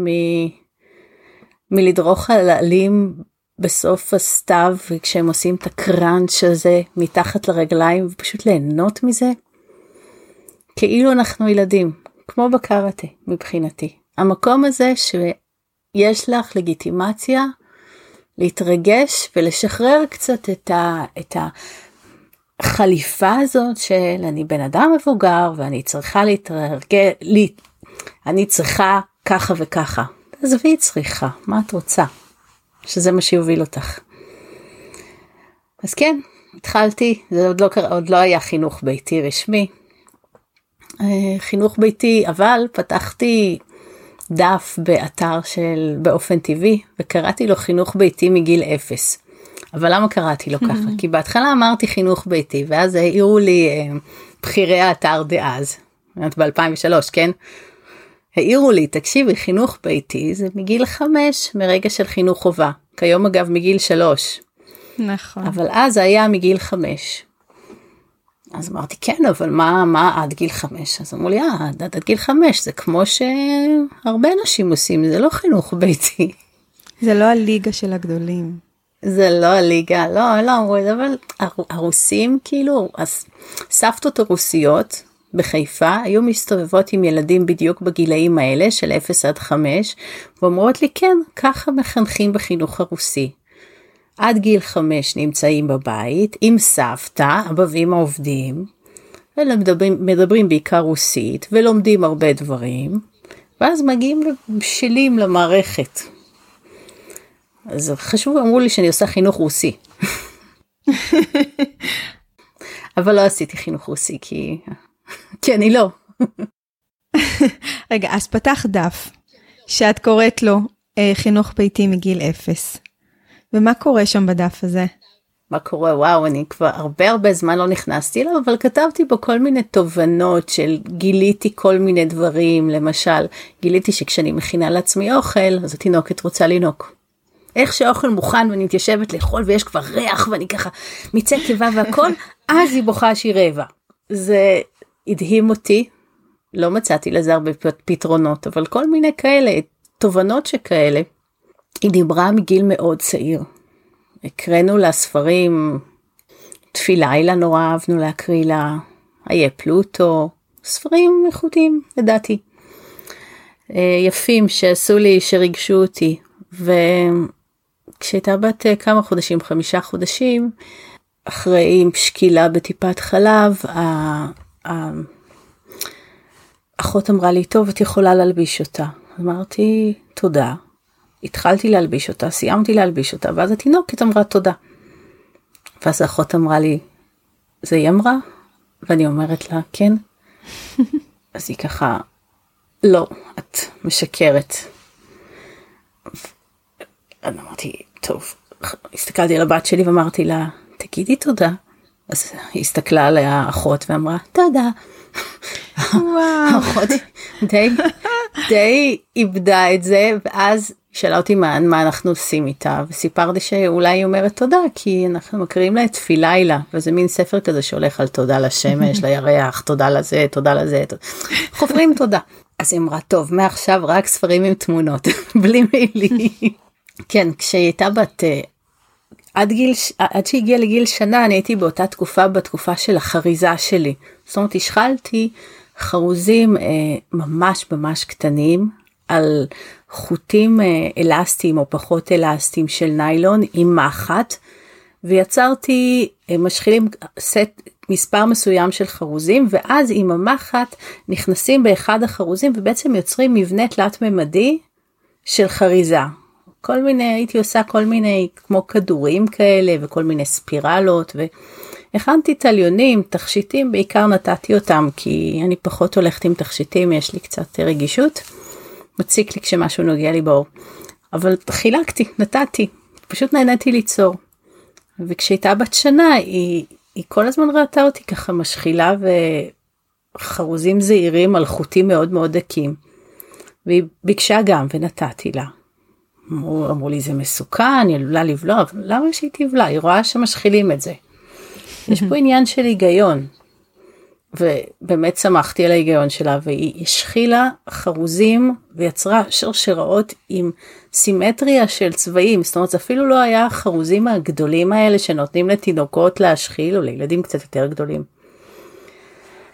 מלדרוך על העלים בסוף הסתיו, וכשהם עושים את הקרנץ' הזה מתחת לרגליים, ופשוט ליהנות מזה, כאילו אנחנו ילדים, כמו בקראטה מבחינתי. המקום הזה שיש לך לגיטימציה, להתרגש ולשחרר קצת את החליפה הזאת של אני בן אדם מבוגר ואני צריכה להתרגש, אני צריכה ככה וככה. אז והיא צריכה, מה את רוצה? שזה מה שיוביל אותך. אז כן, התחלתי, זה עוד לא היה חינוך ביתי רשמי. חינוך ביתי, אבל פתחתי דף באתר של באופן טבעי, וקראתי לו חינוך ביתי מגיל 0. אבל למה קראתי לו ככה? כי בהתחלה אמרתי חינוך ביתי, ואז העירו לי בחירי האתר דאז, ב-2003, כן? העירו לי, תקשיבי, חינוך ביתי זה מגיל 5, מרגע של חינוך חובה. כיום אגב מגיל 3. נכון. אבל אז היה מגיל 5. אז אמרתי, כן, אבל מה עד גיל 5? אז אמרו לי, עד גיל 5, זה כמו שהרבה אנשים עושים, זה לא חינוך ביתי. זה לא הליגה של הגדולים. זה לא הליגה, לא אמרו, אבל הרוסים כאילו, אז סבתות הרוסיות בחיפה היו מסתובבות עם ילדים בדיוק בגילאים האלה של 0 עד 5, ואומרות לי, כן, ככה מחנכים בחינוך הרוסי. עד גיל 5 נמצאים בבית, עם סבתא, אבא ואמא עובדים, ומדברים בעיקר רוסית, ולומדים הרבה דברים, ואז מגיעים בשלים למערכת. אז חשבו, אמרו לי שאני עושה חינוך רוסי. אבל לא עשיתי חינוך רוסי, כי אני לא. רגע, אז פתח דף, שאת קוראת לו חינוך ביתי מגיל 0. ומה קורה שם בדף הזה? מה קורה? וואו, אני כבר הרבה זמן לא נכנסתי אליו, אבל כתבתי בו כל מיני תובנות של גיליתי כל מיני דברים. למשל, גיליתי שכשאני מכינה לעצמי אוכל, אז התינוקת רוצה לנוק. איך שהאוכל מוכן ואני מתיישבת לאכול ויש כבר ריח ואני ככה מצא קיבה והכל, אז היא בוכה שהיא רעבה. זה הדהים אותי, לא מצאתי לזה הרבה פתרונות, אבל כל מיני כאלה, תובנות שכאלה. היא דיברה מגיל מאוד צעיר. הקראנו לה ספרים, תפילה אילה נורא אהבנו להקריא לה, היה פלוטו, ספרים איכותיים, לדעתי. יפים שעשו לי, שריגשו אותי. וכשהייתה בת כמה חודשים, 5 חודשים, אחרי עם שקילה בטיפת חלב, האחות אמרה לי, טוב, את יכולה להלביש אותה. אמרתי, תודה. התחלתי להלביש אותה, סיימתי להלביש אותה, ואז התינוקת אמרה תודה. ואז האחות אמרה לי, זה היא אמרה? ואני אומרת לה, כן. אז היא ככה, לא, את משקרת. אני אמרתי, טוב, הסתכלתי על הבת שלי ואמרתי לה, תגידי תודה. אז היא הסתכלה על האחות ואמרה, תודה. האחות די איבדה את זה, ואז שאלה אותי מה אנחנו עושים איתה, וסיפרתי שאולי היא אומרת תודה, כי אנחנו מקריאים לה את תפילה אילה, וזה מין ספר כזה שהולך על תודה לשמש, לירח, תודה לזה, תודה לזה, חופרים תודה. אז היא אמרה, טוב, מעכשיו רק ספרים עם תמונות, בלי מילים. כן, כשהיא הייתה בת, עד שהגיעה לגיל שנה, אני הייתי באותה תקופה, בתקופה של החריזה שלי. זאת אומרת, השחלתי חרוזים ממש ממש קטנים, על חוטים אלסטיים או פחות אלסטיים של ניילון עם מחט, ויצרתי משחילים סט מספר מסוים של חרוזים, ואז עם המחט נכנסים באחד החרוזים ובעצם יוצרים מבנה תלת ממדי של חריזה. כל מיני, הייתי עושה כל מיני כמו כדורים כאלה וכל מיני ספירלות, והכנתי תליונים, תכשיטים, בעיקר נתתי אותם כי אני פחות הולכת עם תכשיטים, יש לי קצת רגישות. מציק לי כשמשהו נוגע לי באור. אבל חילקתי, נתתי, פשוט נהניתי ליצור. וכשהייתה בת שנה, היא כל הזמן ראתה אותי ככה משחילה וחרוזים זעירים על חוטים מאוד מאוד דקים. והיא ביקשה גם ונתתי לה. אמרו לי, זה מסוכן, היא עלולה לבלוע, אבל למה שהיא תבלע? היא רואה שמשחילים את זה. יש פה עניין של היגיון. ובאמת שמחתי על ההיגיון שלה, והיא השחילה חרוזים ויצרה שרשראות עם סימטריה של צבעים, זאת אומרת, אפילו לא היה החרוזים הגדולים האלה שנותנים לתינוקות להשחיל, או לילדים קצת יותר גדולים.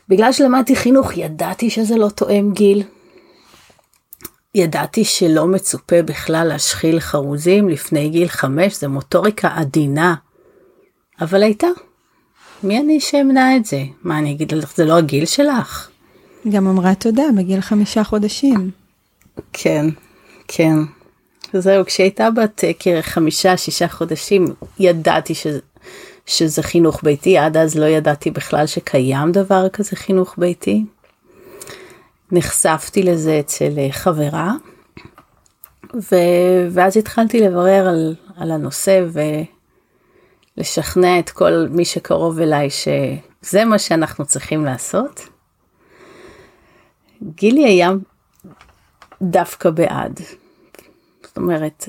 בגלל שלמדתי חינוך, ידעתי שזה לא תואם גיל, ידעתי שלא מצופה בכלל להשחיל חרוזים לפני גיל 5, זה מוטוריקה עדינה, אבל הייתה. מי אני שאמנע את זה? מה אני אגיד לך? זה לא הגיל שלך. גם אמרה תודה, בגיל 5 חודשים. כן, כן. זהו, כשהייתה בת 5-6 חודשים, ידעתי שזה חינוך ביתי, עד אז לא ידעתי בכלל שקיים דבר כזה חינוך ביתי. נחשפתי לזה אצל חברה, ואז התחלתי לברר על הנושא לשכנע את כל מי שקרוב אליי שזה מה שאנחנו צריכים לעשות. גילי היה דווקא בעד. זאת אומרת,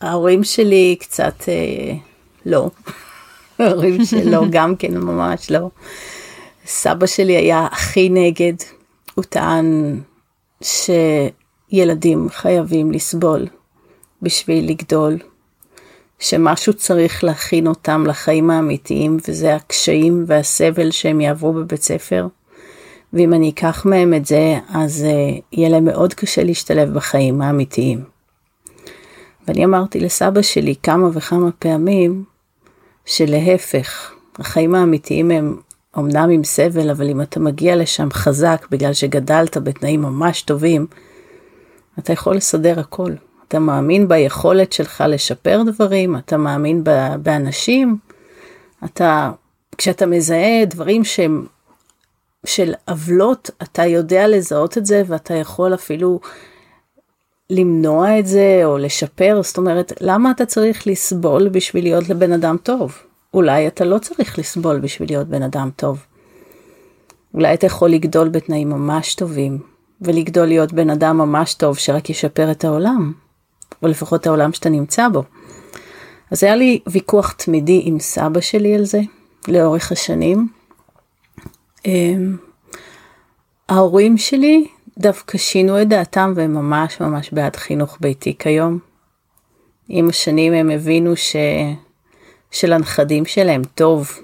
ההורים שלי קצת לא. ההורים שלו גם כן ממש לא. סבא שלי היה הכי נגד. הוא טען שילדים חייבים לסבול בשביל לגדול. שמשהו צריך להכין אותם לחיים האמיתיים, וזה הקשיים והסבל שהם יעברו בבית ספר. ואם אני אקח מהם את זה, אז יהיה להם מאוד קשה להשתלב בחיים האמיתיים. ואני אמרתי לסבא שלי כמה וכמה פעמים, שלהפך, החיים האמיתיים הם אומנם עם סבל, אבל אם אתה מגיע לשם חזק, בגלל שגדלת בתנאים ממש טובים, אתה יכול לסדר הכל. אתה מאמין ביכולת שלך לשפר דברים, אתה מאמין באנשים, כשאתה מזהה דברים שהם של עוולות, אתה יודע לזהות את זה, ואתה יכול אפילו למנוע את זה, או לשפר. זאת אומרת, למה אתה צריך לסבול בשביל להיות לבן אדם טוב? אולי אתה לא צריך לסבול בשביל להיות בן אדם טוב. אולי אתה יכול לגדול בתנאים ממש טובים, ולגדול להיות בן אדם ממש טוב, שרק ישפר את העולם. או לפחות העולם שאתה נמצא בו. אז היה לי ויכוח תמידי עם סבא שלי על זה, לאורך השנים. ההורים שלי דווקא שינו את דעתם, והם ממש ממש בעד חינוך ביתי כיום. עם השנים הם הבינו שלנכדים שלהם טוב,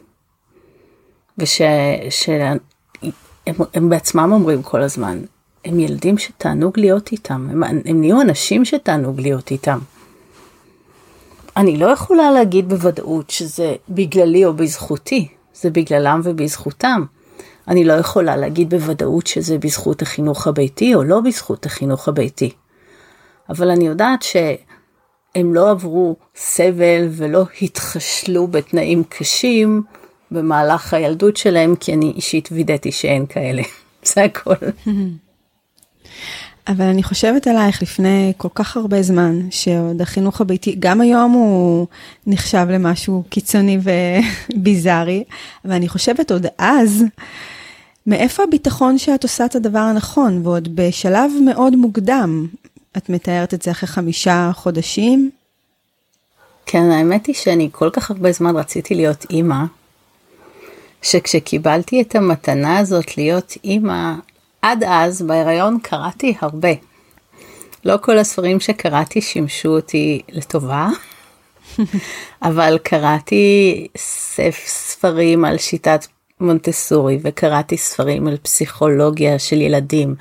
הם בעצמם אומרים כל הזמן, הם ילדים שתענוג להיות איתם. הם נהיו אנשים שתענוג להיות איתם. אני לא יכולה להגיד בוודאות שזה בגללי או בזכותי. זה בגללם ובזכותם. אני לא יכולה להגיד בוודאות שזה בזכות החינוך הביתי או לא בזכות החינוך הביתי. אבל אני יודעת שהם לא עברו סבל ולא התחשלו בתנאים קשים במהלך הילדות שלהם, כי אני אישית וידאתי שאין כאלה. זה הכל. אבל אני חושבת עלייך לפני כל כך הרבה זמן, שעוד החינוך הביתי, גם היום הוא נחשב למשהו קיצוני וביזרי, אבל אני חושבת עוד אז, מאיפה הביטחון שאת עושה את הדבר הנכון, ועוד בשלב מאוד מוקדם, את מתארת את זה אחרי 5 חודשים? כן, האמת היא שאני כל כך הרבה זמן רציתי להיות אימא, שכשקיבלתי את המתנה הזאת להיות אימא, עד אז בהיריון קראתי הרבה. לא כל הספרים שקראתי שימשו אותי לטובה, אבל קראתי ספרים על שיטת מונטסורי, וקראתי ספרים על פסיכולוגיה של ילדים,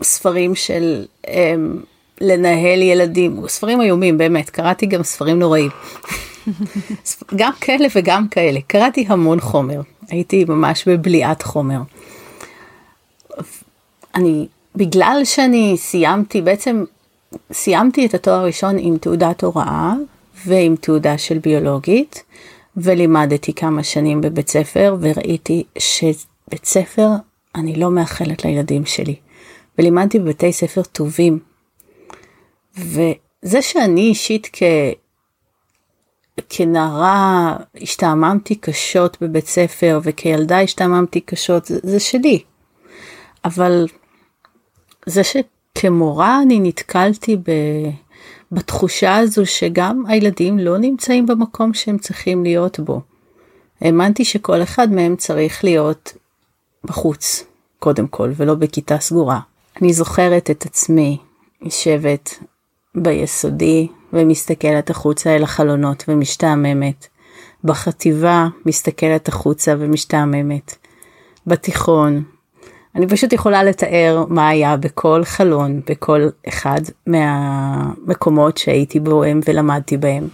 וספרים של לנהל ילדים, ספרים איומים באמת, קראתי גם ספרים נוראים. גם כאלה וגם כאלה, קראתי המון חומר. הייתי ממש בבליעת חומר. בגלל שאני סיימתי את התואר הראשון עם תעודת הוראה, ועם תעודה של ביולוגית, ולימדתי כמה שנים בבית ספר, וראיתי שבית ספר אני לא מאחלת לילדים שלי. ולימדתי בבתי ספר טובים. וזה שאני אישית כנערה השתעממתי קשות בבית ספר, וכילדה השתעממתי קשות, זה שלי. אבל זה שכמורה אני נתקלתי בתחושה הזו, שגם הילדים לא נמצאים במקום שהם צריכים להיות בו. האמנתי שכל אחד מהם צריך להיות בחוץ, קודם כל, ולא בכיתה סגורה. אני זוכרת את עצמי יושבת ביסודי ומסתכלת החוצה אל החלונות ומשתעממת. בחטיבה מסתכלת החוצה ומשתעממת. בתיכון, אני פשוט יכולה לתאר מה היה בכל חלון, בכל אחד מהמקומות שהייתי בהם ולמדתי בהם.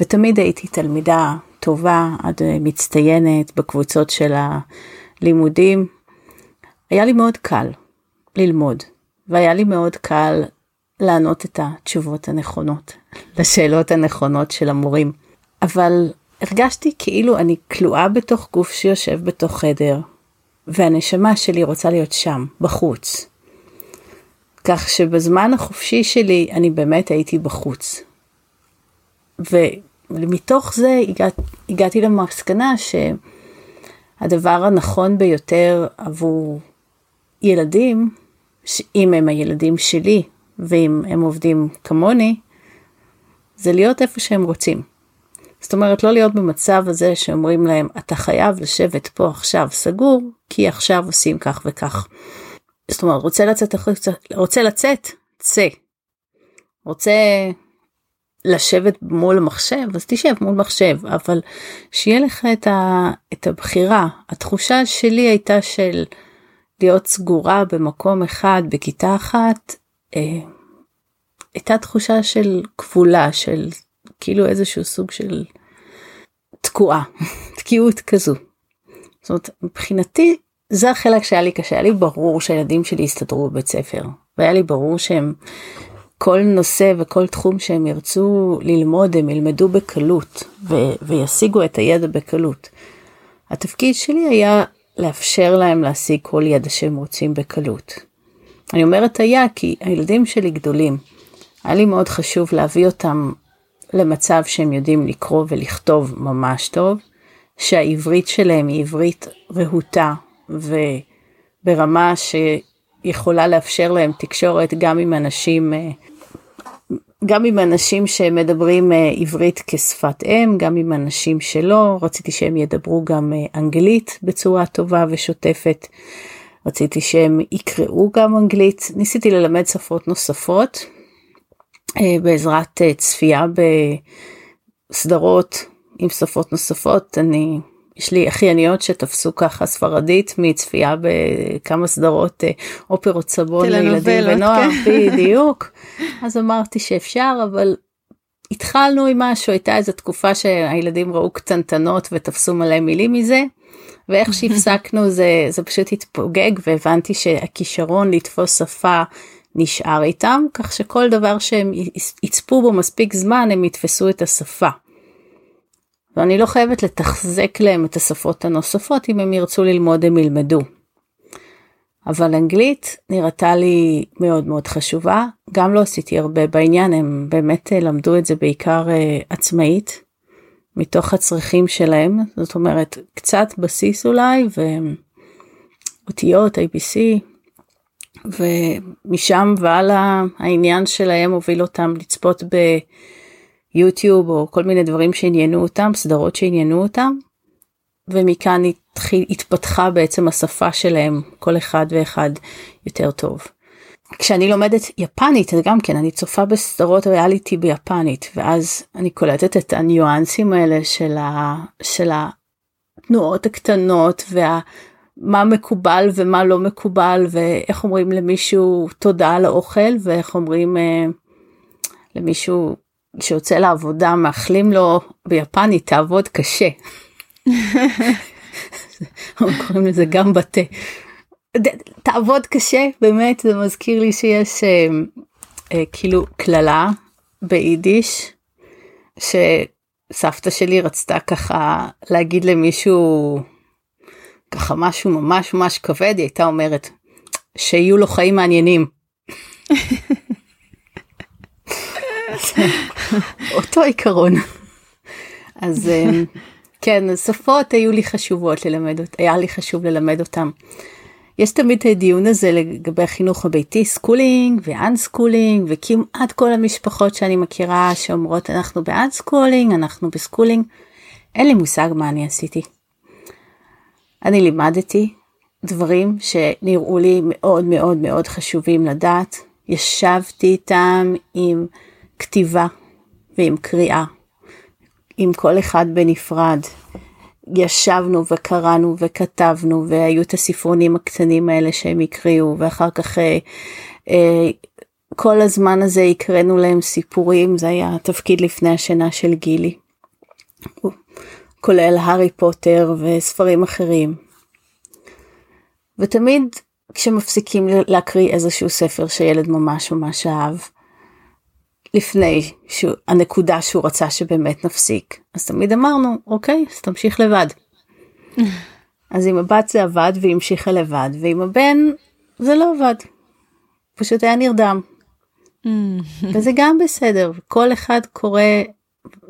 ותמיד הייתי תלמידה טובה, עד מצטיינת בקבוצות של הלימודים. היה לי מאוד קל ללמוד, והיה לי מאוד קל לענות את התשובות הנכונות, לשאלות הנכונות של המורים. אבל הרגשתי כאילו אני כלואה בתוך גוף שיושב בתוך חדר, והנשמה שלי רוצה להיות שם, בחוץ. כך שבזמן החופשי שלי אני באמת הייתי בחוץ. ומתוך זה הגעתי למסקנה שהדבר הנכון ביותר עבור ילדים, שאם הם הילדים שלי ואם הם עובדים כמוני, זה להיות איפה שהם רוצים. זאת אומרת, לא להיות במצב הזה שאומרים להם, אתה חייב לשבת פה עכשיו סגור, כי עכשיו עושים כך וכך. זאת אומרת, רוצה לצאת, צא. רוצה לשבת מול מחשב, אז תשב מול מחשב, אבל שיהיה לך את הבחירה. התחושה שלי הייתה של להיות סגורה במקום אחד, בכיתה אחת, הייתה תחושה של כבולה, של כאילו איזשהו סוג של תקועה, תקיעות כזו. זאת אומרת, מבחינתי, זה החלק שהיה לי קשה. היה לי ברור שהילדים שלי הסתדרו בבית ספר, והיה לי ברור שהם, כל נושא וכל תחום שהם ירצו ללמוד, הם ילמדו בקלות, וישיגו את הידע בקלות. התפקיד שלי היה לאפשר להם להשיג כל ידע שהם רוצים בקלות. אני אומרת היה, כי הילדים שלי גדולים. היה לי מאוד חשוב להביא אותם למצב שהם יודעים לקרוא ולכתוב ממש טוב, שהעברית שלהם היא עברית רהוטה, וברמה שיכולה לאפשר להם תקשורת גם עם אנשים שמדברים עברית כשפת אם, גם עם אנשים שלא. רציתי שהם ידברו גם אנגלית בצורה טובה ושוטפת. רציתי שהם יקראו גם אנגלית. ניסיתי ללמד שפות נוספות, בעזרת צפייה בסדרות עם שפות נוספות. יש לי אחייניות שתפסו ככה ספרדית מצפייה בכמה סדרות, אופרות סבון לילדים ונוער, בדיוק. אז אמרתי שאפשר, אבל התחלנו עם משהו, הייתה איזו תקופה שהילדים ראו קטנטנות ותפסו מלא מילים מזה, ואיך שהפסקנו זה פשוט התפוגג, והבנתי שהכישרון לתפוס שפה נשאר איתם, כך שכל דבר שהם יצפו בו מספיק זמן, הם יתפסו את השפה. ואני לא חייבת לתחזק להם את השפות הנוספות, אם הם ירצו ללמוד הם ילמדו. אבל אנגלית נראתה לי מאוד מאוד חשובה, גם לא עשיתי הרבה בעניין, הם באמת למדו את זה בעיקר עצמאית, מתוך הצרכים שלהם, זאת אומרת קצת בסיס אולי, ואותיות, ABC, ומשם ועלה העניין שלהם הוביל אותם לצפות ביוטיוב או כל מיני דברים שעניינו אותם, סדרות שעניינו אותם, ומכאן התפתחה בעצם השפה שלהם, כל אחד ואחד יותר טוב. כשאני לומדת יפנית, גם כן, אני צופה בסדרות ריאליטי ביפנית, ואז אני קולטת את הניואנסים האלה של התנועות הקטנות מה מקובל ומה לא מקובל, ואיך אומרים למישהו תודה על האוכל, ואיך אומרים למישהו שיוצא לעבודה, מאחלים לו ביפנית, תעבוד קשה. קוראים לזה גם בתה. תעבוד קשה, באמת, זה מזכיר לי שיש כאילו כללה ביידיש, שסבתא שלי רצתה ככה להגיד למישהו, ככה משהו ממש ממש כבד, היא הייתה אומרת, שיהיו לו חיים מעניינים. אותו עיקרון. אז כן, שפות היו לי חשובות ללמד, היה לי חשוב ללמד אותם. יש תמיד הדיון הזה לגבי החינוך הביתי, סקולינג ואנסקולינג, וכמעט כל המשפחות שאני מכירה שאומרות, אנחנו באנסקולינג, אנחנו בסקולינג, אין לי מושג מה אני עשיתי. אני לימדתי דברים שנראו לי מאוד מאוד מאוד חשובים לדעת. ישבתי איתם עם כתיבה ועם קריאה, עם כל אחד בנפרד. ישבנו וקראנו וכתבנו, והיו את הספרונים הקטנים האלה שהם יקריאו, ואחר כך כל הזמן הזה יקראנו להם סיפורים. זה היה התפקיד לפני השינה של גילי, כולל הארי פוטר וספרים אחרים. ותמיד כשמפסיקים להקריא איזשהו ספר שילד ממש ממש אהב, לפני הנקודה שהוא רצה שבאמת נפסיק, אז תמיד אמרנו, אוקיי, אז תמשיך לבד. אז עם הבת זה עבד והיא המשיכה לבד, ועם הבן זה לא עבד. פשוט היה נרדם. וזה גם בסדר, כל אחד קורא,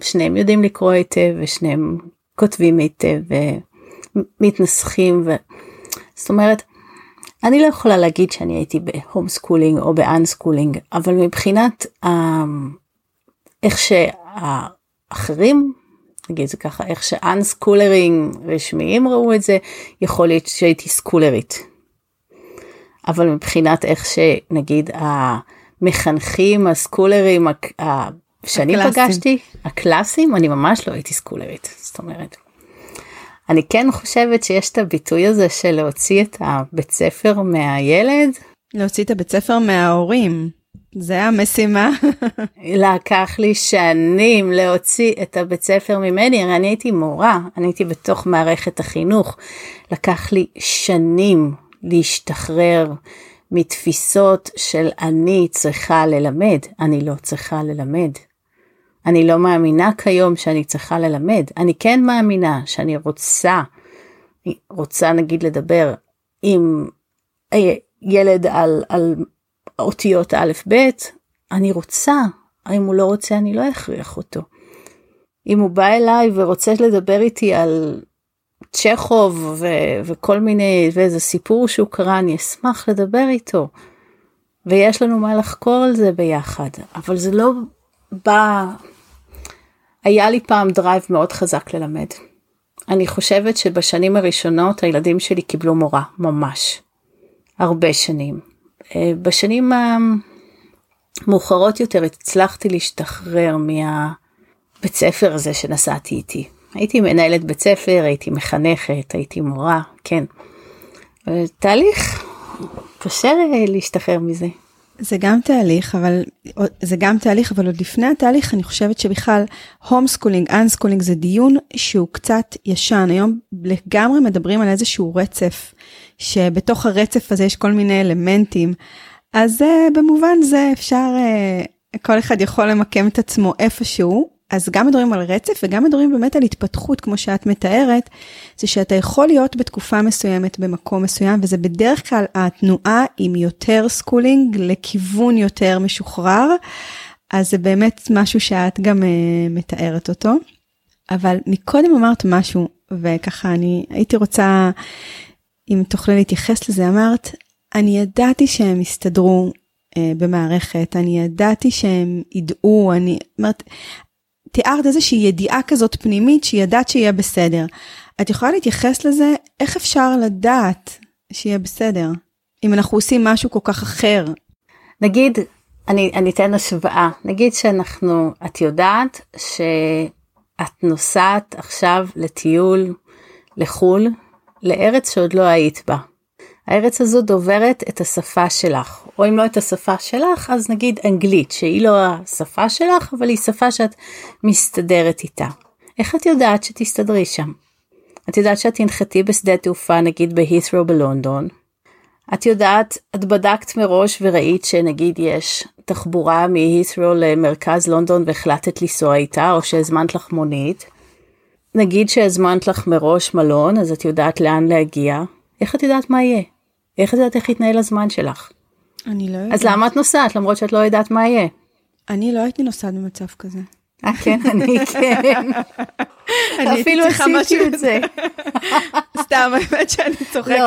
שניהם יודעים לקרוא היטב, ושניהם כותבים היטב, ומתנסחים. זאת אומרת, אני לא יכולה להגיד שאני הייתי בהומסקולינג או באנסקולינג, אבל מבחינת איך שהאחרים, נגיד זה ככה, איך שאנסקולרים רשמיים ראו את זה, יכול להיות שהייתי סקולרית. אבל מבחינת איך שנגיד המחנכים, הסקולרים, שאני פגשתי, הקלאסים, אני ממש לא הייתי סקולרית, זאת אומרת. אני כן חושבת שיש את הביטוי הזה של להוציא את הבית ספר מהילד. להוציא את הבית ספר מההורים. זה המשימה. לקח לי שנים להוציא את הבית ספר ממני. אני הייתי מורה, אני הייתי בתוך מערכת החינוך. לקח לי שנים להשתחרר מתפיסות של אני צריכה ללמד. אני לא צריכה ללמד. אני לא מאמינה כיום שאני צריכה ללמד. אני כן מאמינה שאני רוצה נגיד לדבר עם ילד על אותיות א' ב', אני רוצה, אם הוא לא רוצה אני לא אכריח אותו. אם הוא בא אליי ורוצה לדבר איתי על צ'כוב וכל מיני, ואיזה סיפור שהוא קרא, אני אשמח לדבר איתו. ויש לנו מה לחקור על זה ביחד, אבל זה לא בא. היה לי פעם דרייב מאוד חזק ללמד. אני חושבת שבשנים הראשונות הילדים שלי קיבלו מורה, ממש. הרבה שנים. בשנים המאוחרות יותר הצלחתי להשתחרר מהבית ספר הזה שנסעתי איתי. הייתי מנהלת בית ספר, הייתי מחנכת, הייתי מורה, כן. תהליך קשה להשתחרר מזה. זה גם תהליך, אבל עוד לפני התהליך, אני חושבת שבכלל, הומסקולינג, אנסקולינג, זה דיון שהוא קצת ישן. היום לגמרי מדברים על איזשהו רצף, שבתוך הרצף הזה יש כל מיני אלמנטים. אז במובן זה אפשר, כל אחד יכול למקם את עצמו איפשהו, אז גם מדברים על רצף, וגם מדברים באמת על התפתחות, כמו שאת מתארת, זה שאתה יכול להיות בתקופה מסוימת, במקום מסוים, וזה בדרך כלל התנועה עם יותר סקולינג, לכיוון יותר משוחרר, אז זה באמת משהו שאת גם מתארת אותו. אבל מקודם אמרת משהו, וככה אני הייתי רוצה, אם תוכלי להתייחס לזה, אמרת, אני ידעתי שהם הסתדרו במערכת, אני ידעתי שהם ידעו, אני אמרת, תיארת איזושהי ידיעה כזאת פנימית, שידעת שיהיה בסדר. את יכולה להתייחס לזה, איך אפשר לדעת שיהיה בסדר? אם אנחנו עושים משהו כל כך אחר. נגיד, אני אתן השוואה, נגיד את יודעת שאת נוסעת עכשיו לטיול, לחול, לארץ שעוד לא היית בה. הארץ הזו דוברת את השפה שלך, או אם לא את השפה שלך, אז נגיד אנגלית, שהיא לא השפה שלך, אבל היא שפה שאת מסתדרת איתה. איך את יודעת שתסתדרי שם? את יודעת שאת תנחתי בשדה תעופה, נגיד בהית'רו בלונדון. את יודעת, את בדקת מראש וראית שנגיד יש תחבורה מהית'רו למרכז לונדון, והחלטת לנסוע איתה, או שהזמנת לך מונית. נגיד שהזמנת לך מראש מלון, אז את יודעת לאן להגיע. איך את יודעת מה יהיה? איך את יודעת איך יתנהל הזמן שלך? אני לא יודעת. אז למה את נוסעת, למרות שאת לא יודעת מה יהיה? אני לא הייתי נוסעת במצב כזה. כן, אני כן. אפילו עשיתי את זה. סתם, האמת שאני צוחקת.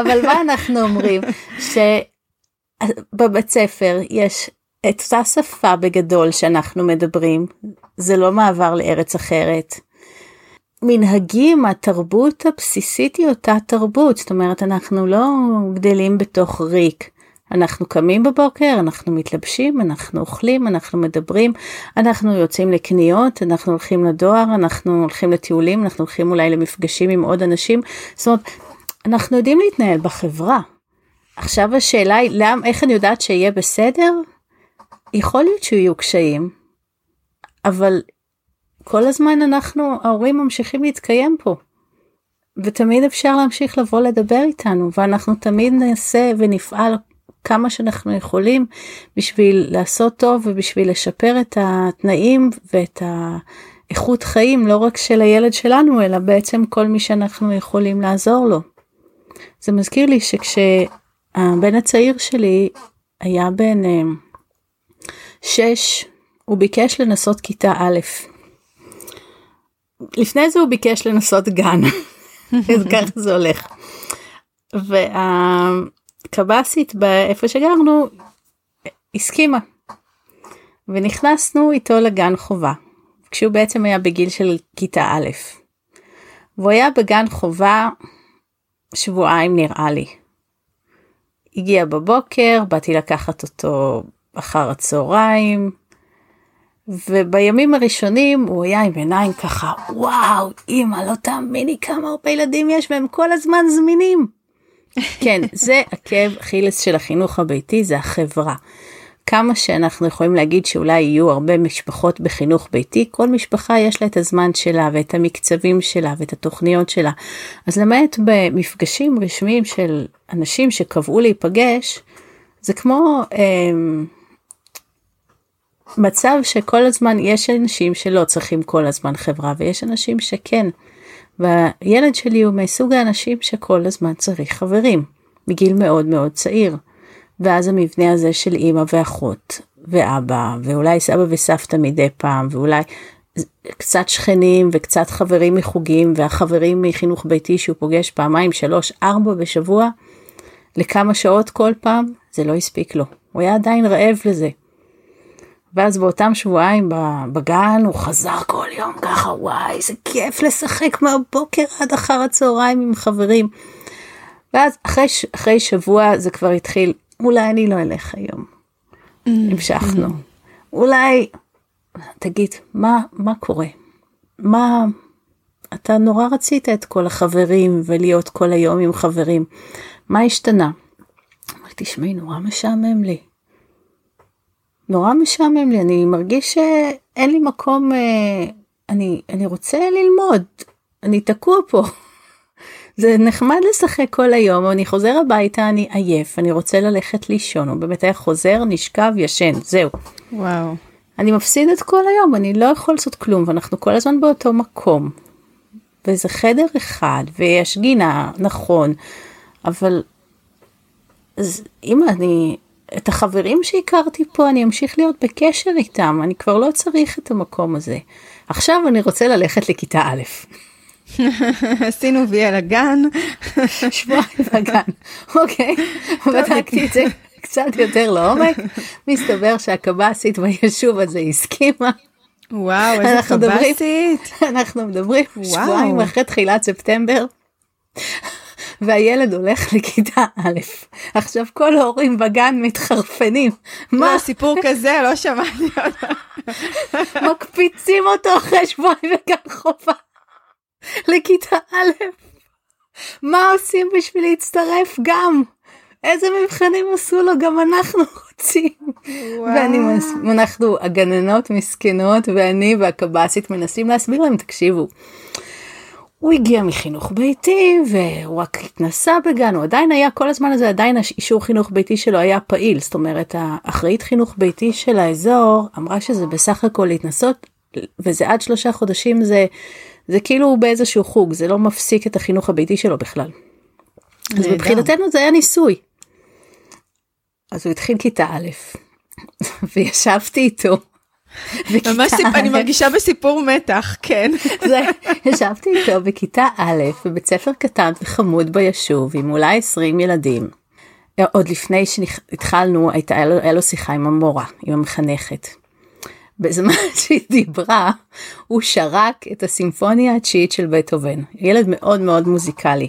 אבל מה אנחנו אומרים? שבבית ספר יש את אותה שפה בגדול שאנחנו מדברים, זה לא מעבר לארץ אחרת. המנהגים, התרבות הבסיסית היא אותה תרבות, זאת אומרת אנחנו לא גדלים בתוך ריק, אנחנו קמים בבוקר, אנחנו מתלבשים, אנחנו אוכלים, אנחנו מדברים, אנחנו יוצאים לקניות, אנחנו הולכים לדואר, אנחנו הולכים לטיולים, אנחנו הולכים אולי למפגשים עם עוד אנשים, זאת אומרת אנחנו יודעים להתנהל בחברה. עכשיו השאלה היא, איך אני יודעת שיהיה בסדר? יכול להיות שיהיו קשיים, אבל כל הזמן אנחנו, ההורים ממשיכים להתקיים פה, ותמיד אפשר להמשיך לבוא לדבר איתנו, ואנחנו תמיד נעשה ונפעל כמה שאנחנו יכולים, בשביל לעשות טוב ובשביל לשפר את התנאים ואת האיכות חיים, לא רק של הילד שלנו, אלא בעצם כל מי שאנחנו יכולים לעזור לו. זה מזכיר לי שכשהבן הצעיר שלי היה בן 6, הוא ביקש לנסות כיתה א'. לפני זה הוא ביקש לנסות גן, כך זה הולך. והקבסית באיפה שגרנו הסכימה, ונכנסנו איתו לגן חובה, כשהוא בעצם היה בגיל של כיתה א'. והוא היה בגן חובה שבועיים נראה לי. הגיע בבוקר, באתי לקחת אותו אחר הצהריים, ובימים הראשונים הוא היה עם עיניים ככה, וואו, אמא, לא תאמיני כמה הרבה ילדים יש, והם כל הזמן זמינים. כן, זה עקב חילס של החינוך הביתי, זה החברה. כמה שאנחנו יכולים להגיד שאולי יהיו הרבה משפחות בחינוך ביתי, כל משפחה יש לה את הזמן שלה ואת המקצבים שלה ואת התוכניות שלה. אז למעט במפגשים רשמיים של אנשים שקבעו להיפגש, זה כמו מצב שכל הזמן יש אנשים שלא צריכים כל הזמן חברה, ויש אנשים שכן. והילד שלי הוא מסוג האנשים שכל הזמן צריך חברים, בגיל מאוד מאוד צעיר. ואז המבנה הזה של אמא ואחות ואבא, ואולי סבא וסבתא מדי פעם, ואולי קצת שכנים וקצת חברים מחוגים, והחברים מחינוך ביתי שהוא פוגש פעמיים, 3-4 בשבוע, לכמה שעות כל פעם, זה לא הספיק לו. הוא היה עדיין רעב לזה. ואז באותם שבועיים בגן הוא חזר כל יום ככה, וואי, זה כיף לשחק מהבוקר עד אחר הצהריים עם חברים. ואז אחרי שבוע זה כבר התחיל, אולי אני לא אלך היום. המשכנו. אולי, תגיד, מה קורה? אתה נורא רצית את כל החברים ולהיות כל היום עם חברים. מה השתנה? אמרתי, תשמעי, נורא משעמם לי. אני מרגיש שאין לי מקום, אני רוצה ללמוד, אני תקוע פה. זה נחמד לשחק כל היום, אני חוזר הביתה, אני עייף, אני רוצה ללכת לישון, הוא באמת היה חוזר, נשכב, ישן, זהו. וואו. אני מפסיד את כל היום, אני לא יכול לעשות כלום, ואנחנו כל הזמן באותו מקום. וזה חדר אחד, ויש גינה, נכון, אבל אם את החברים שהכרתי פה, אני אמשיך להיות בקשר איתם, אני כבר לא צריך את המקום הזה. עכשיו אני רוצה ללכת לכיתה א'. עשינו וי על הגן. שבועיים בגן, אוקיי. בדקתי את זה קצת יותר לעומק. מסתבר שהקבסית ביישוב הזה הסכימה. וואו, איזה קבסית. אנחנו מדברים שבועיים אחרי תחילת ספטמבר. והילד הולך לכיתה א'. עכשיו כל ההורים בגן מתחרפנים. מה סיפור כזה? לא שמעתי אותה. מקפיצים אותו אחרי שבועיים בגן חובה. לכיתה א'. מה עושים בשביל להצטרף גם? איזה מבחנים עשו לו? גם אנחנו רוצים. ואנחנו הגננות מסכנות, ואני והקבסית מנסים להסביר להם, תקשיבו. הוא הגיע מחינוך ביתי, והוא רק התנסה בגן, הוא עדיין היה, כל הזמן הזה עדיין אישור חינוך ביתי שלו היה פעיל, זאת אומרת, האחראית חינוך ביתי של האזור, אמרה שזה בסך הכל להתנסות, וזה עד 3 חודשים, זה כאילו באיזשהו חוג, זה לא מפסיק את החינוך הביתי שלו בכלל. אז מבחינתנו זה היה ניסוי. אז הוא התחיל כיתה א', וישבתי איתו. ממש אני מרגישה בסיפור מתח, כן. ישבתי איתו בכיתה א', בבית ספר קטן וחמוד ביישוב, עם אולי 20 ילדים. עוד לפני שהתחלנו, היה לו שיחה עם המורה, עם המחנכת. בזמן שהיא דיברה, הוא שרק את הסימפוניה התשיעית של בטהובן. ילד מאוד מאוד מוזיקלי.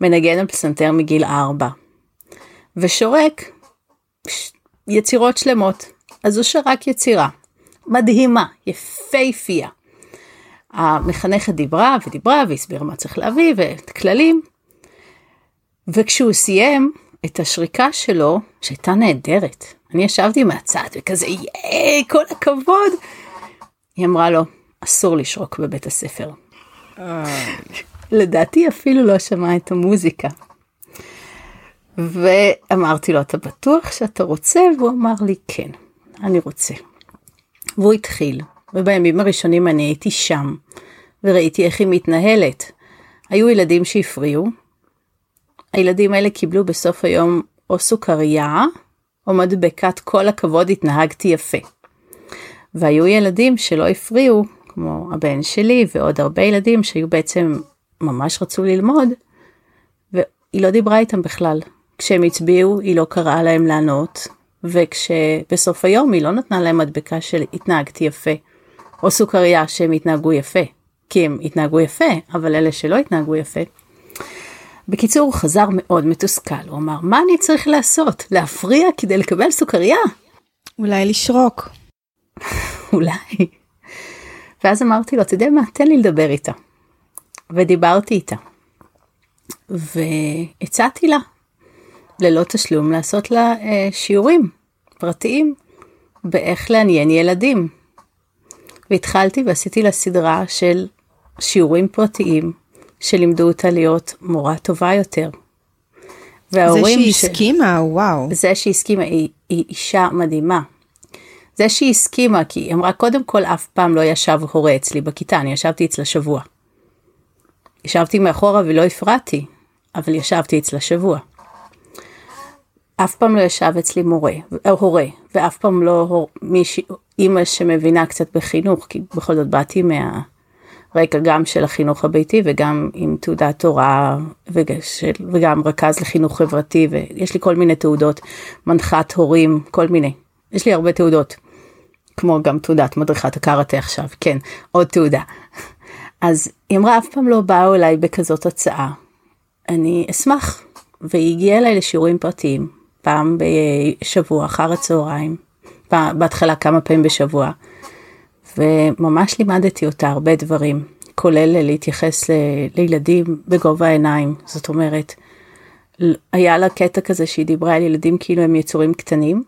מנגן על פסנתר מגיל 4. ושורק יצירות שלמות. אז הוא שרק יצירה. מדהימה, יפהפייה. המחנכת דיברה ודיברה והסבירה מה צריך להביא ואת כללים. וכשהוא סיים את השריקה שלו, שהייתה נהדרת, אני ישבתי מהצד וכזה, יאי, כל הכבוד. היא אמרה לו, אסור לשרוק בבית הספר. לדעתי אפילו לא שמע את המוזיקה. ואמרתי לו, אתה בטוח שאתה רוצה? והוא אמר לי, כן, אני רוצה. והוא התחיל. ובימים הראשונים אני הייתי שם, וראיתי איך היא מתנהלת. היו ילדים שהפריעו. הילדים האלה קיבלו בסוף היום או סוכריה, או מדבקת כל הכבוד התנהגתי יפה. והיו ילדים שלא הפריעו, כמו הבן שלי ועוד הרבה ילדים שהיו בעצם ממש רצו ללמוד, והיא לא דיברה איתם בכלל. כשהם הצביעו, היא לא קראה להם לענות, וכשבסוף היום היא לא נתנה להם מדבקה של התנהגתי יפה, או סוכריה שהם התנהגו יפה, כי הם התנהגו יפה, אבל אלה שלא התנהגו יפה. בקיצור, הוא חזר מאוד מתוסכל. הוא אמר, מה אני צריך לעשות? להפריע כדי לקבל סוכריה? אולי לשרוק. אולי. ואז אמרתי לו, תדע מה, תן לי לדבר איתה. ודיברתי איתה. והצעתי לה, ללא תשלום, לעשות לה שיעורים פרטיים, באיך לעניין ילדים. והתחלתי ועשיתי לה סדרה של שיעורים פרטיים, שלימדו אותה להיות מורה טובה יותר. וההורים זה שהיא הסכימה, וואו. זה שהיא הסכימה, היא אישה מדהימה. זה שהיא הסכימה, כי היא אמרה, קודם כל אף פעם לא ישב הורה אצלי בכיתה, אני ישבתי אצלה שבוע. ישבתי מאחורה ולא הפרעתי, אבל ישבתי אצלה שבוע. אף פעם לא ישב אצלי הורה, ואף פעם לא אימא שמבינה קצת בחינוך, כי בכל זאת באתי רקע גם של החינוך הביתי וגם עם תעודת תורה וגם רכז לחינוך חברתי, ויש לי כל מיני תעודות, מנחת הורים, כל מיני. יש לי הרבה תעודות, כמו גם תעודת מדריכת הקראטה עכשיו, כן, עוד תעודה. אז היא אמרה, אף פעם לא באו אליי בכזאת הצעה. אני אשמח, והיא הגיעה אליי לשיעורים פרטיים, פעם בשבוע, אחר הצהריים, בהתחלה כמה פעמים בשבוע. וממש לימדתי אותה הרבה דברים, כולל להתייחס לילדים בגובה העיניים. זאת אומרת, היה לה קטע כזה שהיא דיברה על ילדים כאילו הם יצורים קטנים.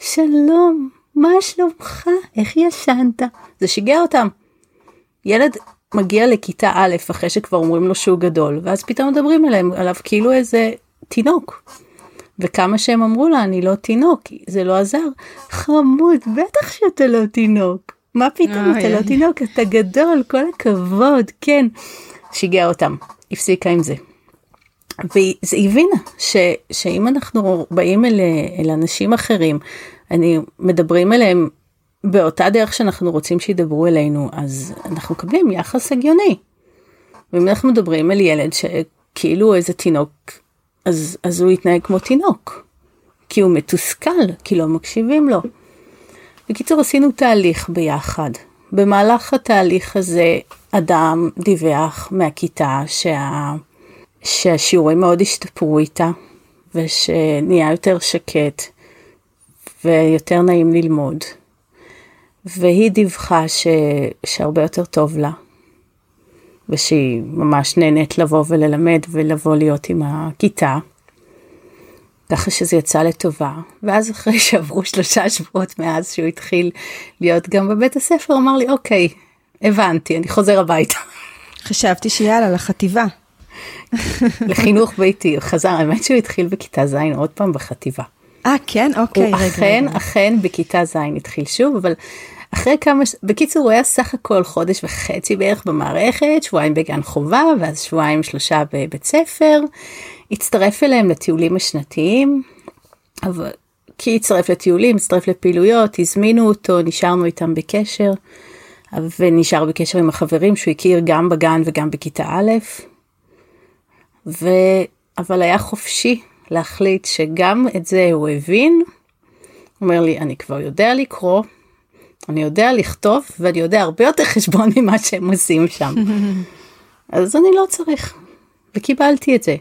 שלום, מה שלומך? איך ישנת? זה שיגע אותם. ילד מגיע לכיתה א' אחרי שכבר אומרים לו שהוא גדול, ואז פתאום מדברים עליו כאילו איזה תינוק. וכמה שהם אמרו לה, אני לא תינוק, זה לא עזר. חמוד, בטח שאתה לא תינוק. מה פתאום, אתה לא תינוק, אתה גדול, כל הכבוד, כן. שיגע אותם, הפסיקה עם זה. והיא הבינה שאם אנחנו באים אל אנשים אחרים, מדברים אליהם באותה דרך שאנחנו רוצים שידברו אלינו, אז אנחנו מקבלים יחס הגיוני. ואם אנחנו מדברים אל ילד שכאילו איזה תינוק, אז הוא יתנהג כמו תינוק, כי הוא מתוסכל, כי לא מקשיבים לו. בקיצור, עשינו תהליך ביחד. במהלך התהליך הזה, אדם דיווח מהכיתה שהשיעורים מאוד השתפרו איתה, ושנהיה יותר שקט, ויותר נעים ללמוד. והיא דיווחה שהרבה יותר טוב לה, ושהיא ממש נהנית לבוא וללמד, ולבוא להיות עם הכיתה. ככה שזה יצא לטובה, ואז אחרי שעברו 3 שבועות מאז שהוא התחיל להיות גם בבית הספר, אמר לי, אוקיי, הבנתי, אני חוזר הביתה. חשבתי שיאללה, לחטיבה. לחינוך ביתי, חזר, האמת שהוא התחיל בכיתה זין, עוד פעם בחטיבה. כן, אוקיי. הוא אכן בכיתה זין התחיל שוב, אבל אחרי כמה, בקיצור, הוא היה סך הכל 1.5 חודשים בערך במערכת, 2 שבועות בגן חובה, ואז 2-3 שבועות בבית ספר, הצטרף אליהם לטיולים השנתיים, אבל כי הצטרף לטיולים, הצטרף לפעילויות, הזמינו אותו, נשארנו איתם בקשר, ונשאר בקשר עם החברים שהוא הכיר גם בגן וגם בכיתה א', אבל היה חופשי להחליט שגם את זה הוא הבין, הוא אומר לי, אני כבר יודע לקרוא, אני יודע לכתוב, ואני יודע הרבה יותר חשבון ממה שהם עושים שם. אז אני לא צריך. וקיבלתי את זה.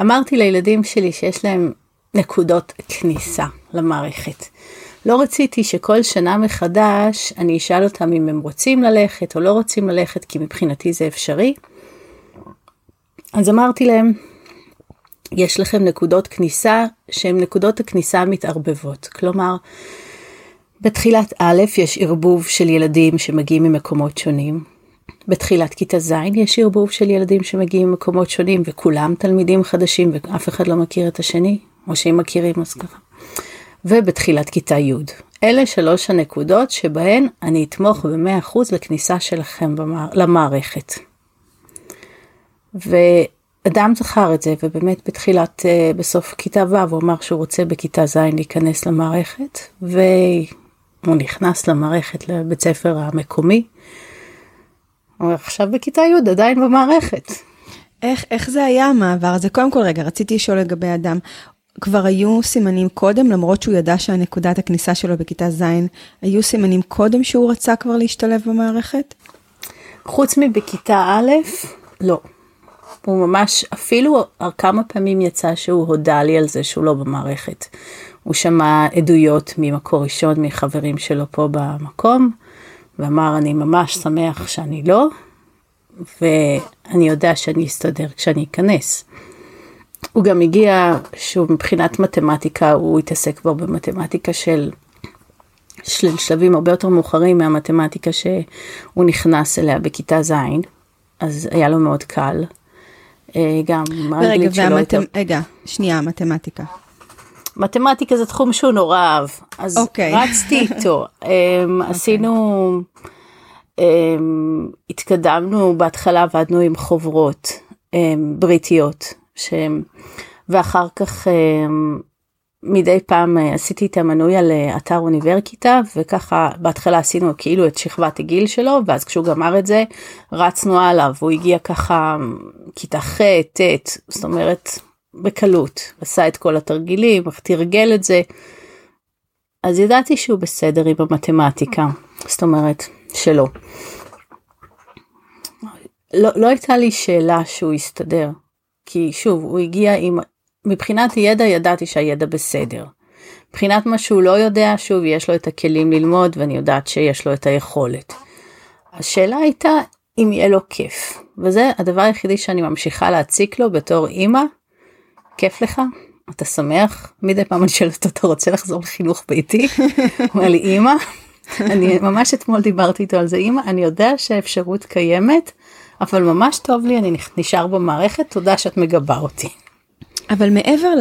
אמרתי לילדים שלי שיש להם נקודות כניסה למערכת. לא רציתי שכל שנה מחדש אני אשאל אותם אם הם רוצים ללכת או לא רוצים ללכת, כי מבחינתי זה אפשרי. אז אמרתי להם, יש לכם נקודות כניסה שהן נקודות הכניסה מתערבבות. כלומר, בתחילת א' יש ערבוב של ילדים שמגיעים ממקומות שונים. בתחילת כיתה ז' יש ערבוב של ילדים שמגיעים ממקומות שונים, וכולם תלמידים חדשים ואף אחד לא מכיר את השני, או שהם מכירים אז ככה. ובתחילת כיתה י'. אלה שלוש הנקודות שבהן אני אתמוך ב100% לכניסה שלכם למערכת. ואדם זכר את זה, ובאמת בסוף כיתה ו' הוא אמר שהוא רוצה בכיתה ז' להיכנס למערכת, והוא נכנס למערכת לבית ספר המקומי. הוא עכשיו בכיתה י' עדיין במערכת. איך זה היה המעבר הזה? קודם כל רגע, רציתי לשאול לגבי אדם. כבר היו סימנים קודם, למרות שהוא ידע שהנקודת הכניסה שלו בכיתה ז', היו סימנים קודם שהוא רצה כבר להשתלב במערכת? חוץ מבכיתה א', לא. הוא ממש, אפילו כמה פעמים יצא שהוא הודע לי על זה שהוא לא במערכת. הוא שמע עדויות ממקור ראשון, מחברים שלו פה במקום, ואמר, אני ממש שמח שאני לא, ואני יודע שאני אסתדר כשאני אכנס. הוא גם הגיע, שהוא מבחינת מתמטיקה, הוא התעסק כבר במתמטיקה של שלבים הרבה יותר מאוחרים מהמתמטיקה שהוא נכנס אליה בכיתה ז', אז היה לו מאוד קל. גם האנגלית שלו... רגע, שנייה, מתמטיקה. מתמטיקה זה תחום שהוא נורא אהב, אז רצתי איתו. עשינו, התקדמנו, בהתחלה עבדנו עם חוברות בריטיות, ואחר כך מדי פעם עשיתי את המנוי על אתר אוניברסיטה, וככה בהתחלה עשינו כאילו את שכבת הגיל שלו, ואז כשהוא גמר את זה, רצנו עליו, הוא הגיע ככה כיתה ח' ת', זאת אומרת בקלות, עשה את כל התרגילים, תרגל את זה, אז ידעתי שהוא בסדר עם המתמטיקה, זאת אומרת שלא. לא הייתה לי שאלה שהוא יסתדר, כי שוב, הוא הגיע עם, מבחינת ידע ידעתי שהידע בסדר. מבחינת מה שהוא לא יודע, שוב, יש לו את הכלים ללמוד, ואני יודעת שיש לו את היכולת. השאלה הייתה אם יהיה לו כיף. וזה הדבר היחידי שאני ממשיכה להציק לו בתור אמא, כיף לך? אתה שמח? מדי פעם אני שואלת אותו, אתה רוצה לחזור לחינוך ביתי? הוא אומר לי, אמא, אני ממש אתמול דיברתי איתו על זה, אמא, אני יודע שהאפשרות קיימת, אבל ממש טוב לי, אני נשאר במערכת, תודה שאת מגבה אותי. אבל מעבר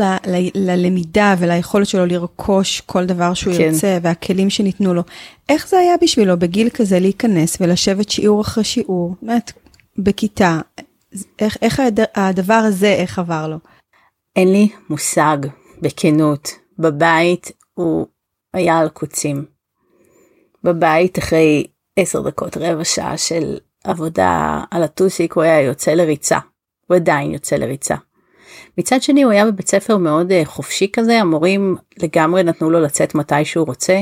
ללמידה וליכולת שלו לרכוש כל דבר שהוא ירצה, והכלים שניתנו לו, איך זה היה בשבילו בגיל כזה להיכנס ולשבת שיעור אחרי שיעור, באמת, בכיתה, איך הדבר הזה, איך עבר לו? אין לי מושג, בכנות, בבית הוא היה על קוצים. בבית אחרי 10 דקות, רבע שעה של... עבודה על הטוסיק, הוא היה יוצא לריצה. הוא עדיין יוצא לריצה. מצד שני, הוא היה בבית ספר מאוד חופשי כזה, המורים לגמרי נתנו לו לצאת מתי שהוא רוצה,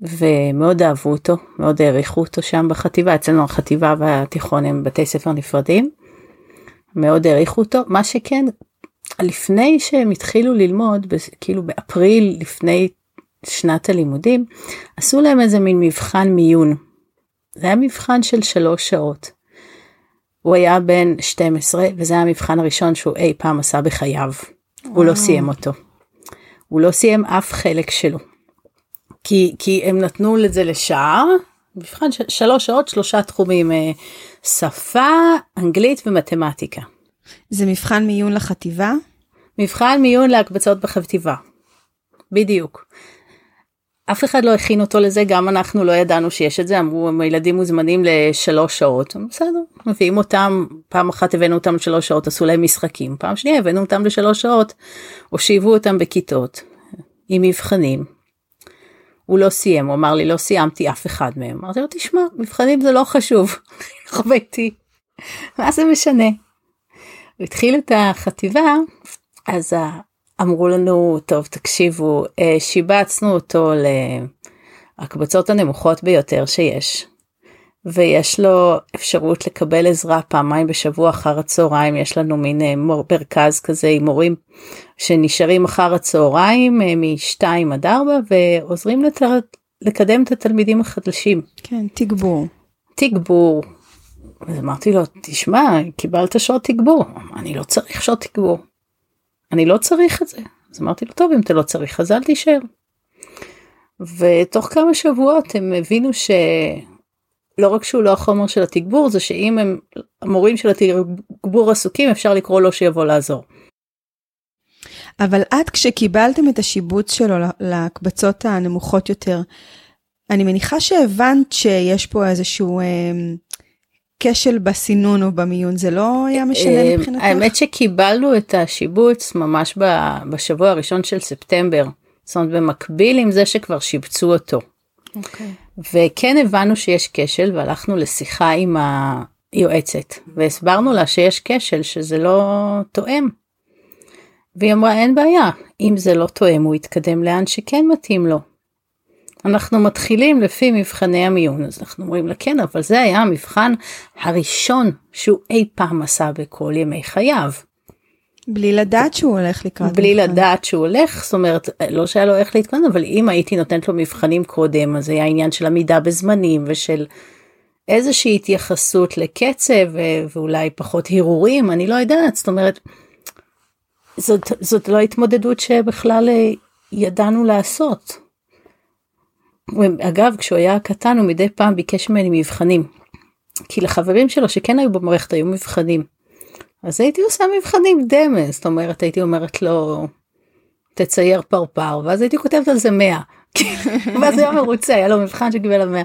ומאוד אהבו אותו, מאוד העריכו אותו שם בחטיבה, אצלנו החטיבה והתיכון הם בתי ספר נפרדים, מאוד העריכו אותו, מה שכן, לפני שהם התחילו ללמוד, כאילו באפריל, לפני שנת הלימודים, עשו להם איזה מין מבחן מיון, זה היה מבחן של 3 שעות. הוא היה בן 12, וזה היה המבחן הראשון שהוא אי פעם עשה בחייו. הוא לא סיים אותו. הוא לא סיים אף חלק שלו. כי הם נתנו לזה לשעה, מבחן של 3 שעות, 3 תחומים, שפה, אנגלית ומתמטיקה. זה מבחן מיון לחטיבה? מבחן מיון להקבצות בחטיבה. בדיוק. אף אחד לא הכין אותו לזה, גם אנחנו לא ידענו שיש את זה, אמרו, הילדים מוזמנים ל3 שעות, בסדר, מביאים אותם, פעם אחת הבאנו אותם ל3 שעות, עשו להם משחקים, פעם שנייה הבאנו אותם ל3 שעות, הושיבו אותם בכיתות, עם מבחנים, הוא לא סיים, הוא אמר לי, לא סיימתי אף אחד מהם, אמרתי לו, תשמע, מבחנים זה לא חשוב, חוויתי, מה זה משנה? התחיל את החטיבה, אז אמרו לנו, טוב, תקשיבו, שיבצנו אותו הקבוצות הנמוכות ביותר שיש. ויש לו אפשרות לקבל עזרה פעמיים בשבוע אחר הצהריים, יש לנו מין מרכז כזה עם מורים שנשארים אחר הצהריים מ-2 עד 4 ועוזרים לקדם את התלמידים החדשים. כן, תגבור. תגבור. אז אמרתי לו, תשמע, קיבלת שעות תגבור. אני לא צריך שעות תגבור. אני לא צריך את זה. אז אמרתי לו, טוב, אם אתה לא צריך, אז אל תישאר. ותוך כמה שבועות הם הבינו ש... לא רק שהוא לא החומר של התגבור, זה שאם הם המורים של התגבור עסוקים, אפשר לקרוא לו שיבוא לעזור. אבל עד כשקיבלתם את השיבוץ שלו לקבצות הנמוכות יותר, אני מניחה שהבנת שיש פה איזשהו כשל בסינון או במיון, זה לא היה משנה מבחינתך? האמת שקיבלנו את השיבוץ ממש בשבוע הראשון של ספטמבר, זאת אומרת במקביל עם זה שכבר שיבצו אותו. אוקיי. וכן הבנו שיש כשל, והלכנו לשיחה עם היועצת, והסברנו לה שיש כשל, שזה לא תואם. והיא אמרה, אין בעיה, אם זה לא תואם, הוא יתקדם לאן שכן מתאים לו. אנחנו מתחילים לפי מבחני המיון, אז אנחנו אומרים לה, כן, אבל זה היה המבחן הראשון שהוא אי פעם עשה בכל ימי חייו. בלי לדעת שהוא הולך לקראת. בלי לדעת שהוא הולך, זאת אומרת, לא שהיה לו איך להתכונן, אבל אם הייתי נותנת לו מבחנים קודם, אז היה עניין של עמידה בזמנים, ושל איזושהי התייחסות לקצב, ואולי פחות הירורים, אני לא יודעת, זאת אומרת, זאת לא התמודדות שבכלל ידענו לעשות. אגב, כשהוא היה קטן, הוא מדי פעם ביקש ממני מבחנים, כי לחברים שלו שכן היו במערכת, היו מבחנים. אז הייתי עושה מבחנים דמס, זאת אומרת, הייתי אומרת לו, תצייר פרפר, ואז הייתי כותבת על זה 100, ואז היה מרוצה, היה לו מבחן שקיבל 100.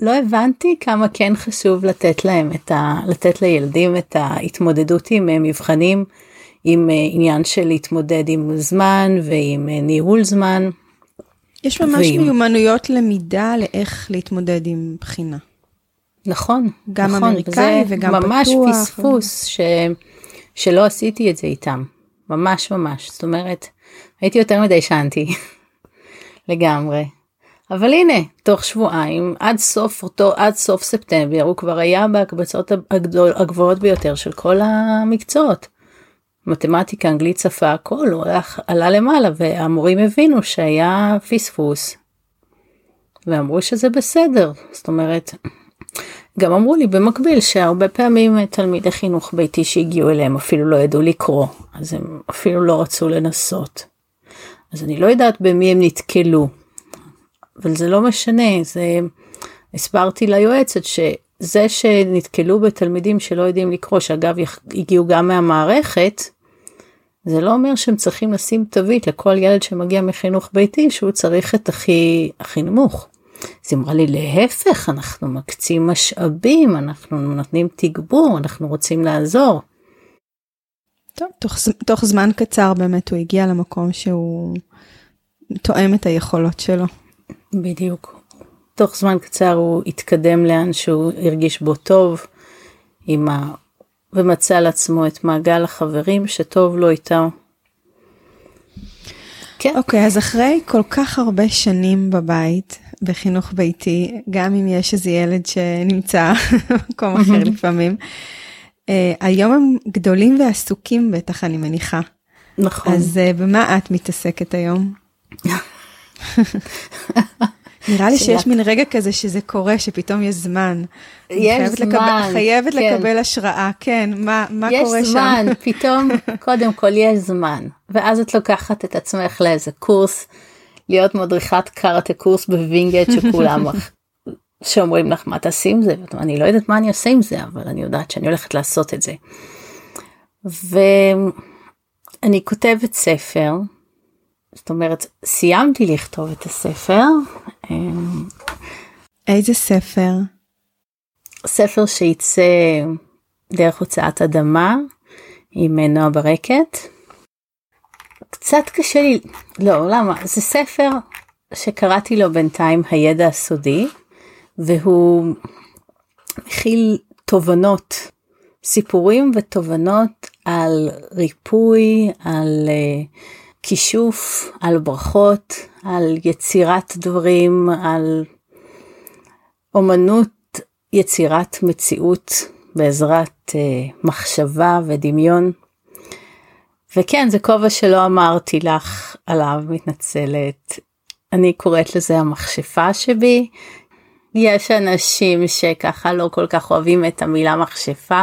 לא הבנתי כמה כן חשוב לתת לילדים את ההתמודדות עם מבחנים, עם עניין של להתמודד עם זמן ועם ניהול זמן. יש ממש מיומנויות למידה לאיך להתמודד עם בחינה. נכון, גם נכון, אמריקאי וגם בטוח. זה ממש פספוס שלא עשיתי את זה איתם, ממש ממש, זאת אומרת, הייתי יותר מדי שנתי, לגמרי. אבל הנה, תוך שבועיים, עד סוף ספטמבר, הוא כבר היה בהקבצות הגבוהות ביותר של כל המקצועות. מתמטיקה, אנגלית, שפה, הכל, הוא עלה למעלה, והמורים הבינו שהיה פספוס, ואמרו שזה בסדר, זאת אומרת... גם אמרו לי במקביל שהרבה פעמים תלמידי חינוך ביתי שהגיעו אליהם אפילו לא ידעו לקרוא, אז הם אפילו לא רצו לנסות. אז אני לא יודעת במי הם נתקלו, אבל זה לא משנה, הסברתי ליועצת שזה שנתקלו בתלמידים שלא יודעים לקרוא, שאגב הגיעו גם מהמערכת, זה לא אומר שהם צריכים לשים תווית לכל ילד שמגיע מחינוך ביתי שהוא צריך את הכי נמוך. אז אמרה לי, להפך, אנחנו מקצים משאבים, אנחנו נותנים תגבור, אנחנו רוצים לעזור. טוב, תוך זמן קצר באמת הוא הגיע למקום שהוא תואם את היכולות שלו. בדיוק. תוך זמן קצר הוא התקדם לאן שהוא הרגיש בו טוב, ומצא על עצמו את מעגל החברים שטוב לו איתו. כן. אוקיי, אז אחרי כל כך הרבה שנים בבית, בחינוך ביתי, גם אם יש איזה ילד שנמצא במקום אחר לפעמים, היום הם גדולים ועסוקים בטח, אני מניחה. נכון. אז במה את מתעסקת היום? נראה לי שיש מין רגע כזה שזה קורה, שפתאום יש זמן. יש זמן. חייבת לקבל השראה, כן, מה קורה שם? יש זמן, פתאום, קודם כל יש זמן. ואז את לוקחת את עצמך לאיזה קורס, להיות מדריכת קארטה קורס בווינגייט שכולם שאומרים לך מה תעשי עם זה, ואני לא יודעת מה אני עושה עם זה, אבל אני יודעת שאני הולכת לעשות את זה. ואני כותבת ספר, זאת אומרת, סיימתי לכתוב את הספר. איזה ספר? ספר שיצא דרך הוצאת אדמה, עם נוגה ברקת. קצת קשה לי, לא, למה? זה ספר שקראתי לו בינתיים הידע הסודי, והוא מכיל תובנות, סיפורים ותובנות על ריפוי, על כישוף, על ברכות, על יצירת דברים, על אומנות, יצירת מציאות בעזרת מחשבה ודמיון. וכן, זה כובע שלא אמרתי לך עליו, מתנצלת. אני קוראת לזה המכשפה שבי. יש אנשים שככה לא כל כך אוהבים את המילה מכשפה,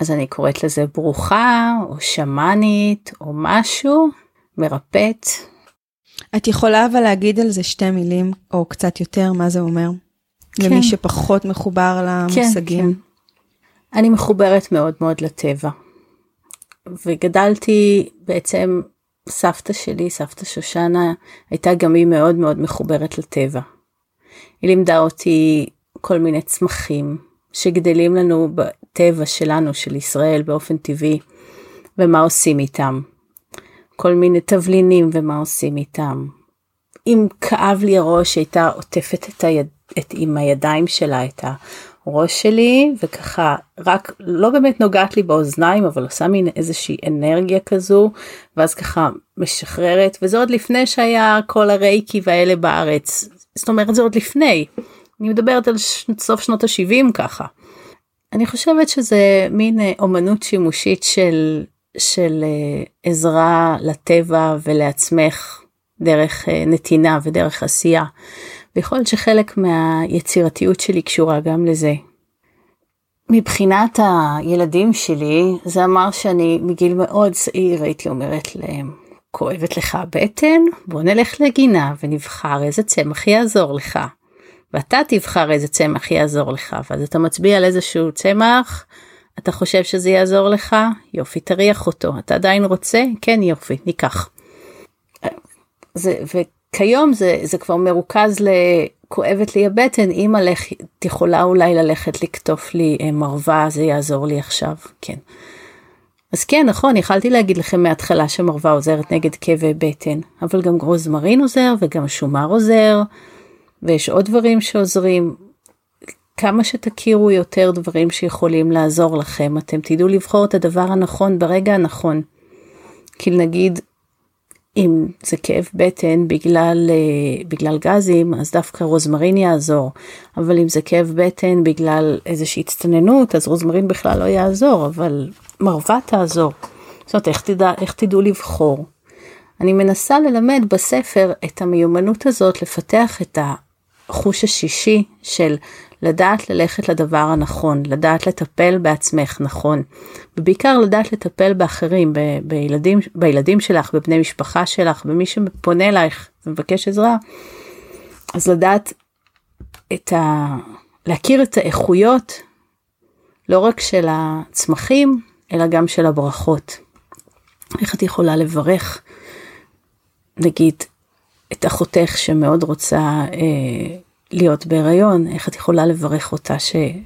אז אני קוראת לזה ברוכה, או שמנית, או משהו, מרפאת. את יכולה אבל להגיד על זה שתי מילים, או קצת יותר, מה זה אומר? כן. למי שפחות מחובר למושגים. כן, כן. אני מחוברת מאוד מאוד לטבע. וגדלתי בעצם, סבתא שלי, סבתא שושנה, הייתה גם היא מאוד מאוד מחוברת לטבע. היא לימדה אותי כל מיני צמחים שגדלים לנו בטבע שלנו, של ישראל, באופן טבעי, ומה עושים איתם. כל מיני תבלינים ומה עושים איתם. אם כאב לי הראש, הייתה עוטפת עם הידיים שלה, את הראש שלי, וככה רק לא באמת נוגעת לי באוזניים, אבל עושה מין איזושהי אנרגיה כזו, ואז ככה משחררת, וזה עוד לפני שהיה כל הרייקי והאלה בארץ. זאת אומרת, זה עוד לפני. אני מדברת על סוף שנות ה-70 ככה. אני חושבת שזה מין אומנות שימושית של עזרה לטבע ולעצמך, דרך נתינה ודרך עשייה. ויכול להיות שחלק מהיצירתיות שלי קשורה גם לזה. מבחינת הילדים שלי, זה אמר שאני מגיל מאוד צעיר, הייתי אומרת להם, כואבת לך הבטן? בוא נלך לגינה ונבחר איזה צמח יעזור לך. ואתה תבחר איזה צמח יעזור לך. ואז אתה מצביע על איזשהו צמח, אתה חושב שזה יעזור לך? יופי, תריח אותו. אתה עדיין רוצה? כן, יופי, ניקח. וכיום זה כבר מרוכז לכואבת לי הבטן, אמא תיכולה אולי ללכת לקטוף לי מרווה, זה יעזור לי עכשיו, כן. אז כן, נכון, יכלתי להגיד לכם מההתחלה שמרווה עוזרת נגד כאבי בטן, אבל גם רוזמרין עוזר וגם שומר עוזר, ויש עוד דברים שעוזרים. כמה שתכירו יותר דברים שיכולים לעזור לכם, אתם תדעו לבחור את הדבר הנכון ברגע הנכון. כי נגיד, אם זה כאב בטן בגלל גזים, אז דווקא רוזמרין יעזור. אבל אם זה כאב בטן בגלל איזושהי הצטננות, אז רוזמרין בכלל לא יעזור, אבל מרווה תעזור. זאת אומרת, איך תדעו לבחור? אני מנסה ללמד בספר את המיומנות הזאת, לפתח את החוש השישי של לדעת ללכת לדבר הנכון, לדעת לטפל בעצמך נכון, ובעיקר לדעת לטפל באחרים, בילדים שלך, בבני משפחה שלך, במי שפונה אלייך ומבקש עזרה. אז לדעת להכיר את האיכויות, לא רק של הצמחים, אלא גם של הברכות. איך את יכולה לברך, נגיד, את אחותך שמאוד רוצה להיות בהיריון, איך את יכולה לברך אותה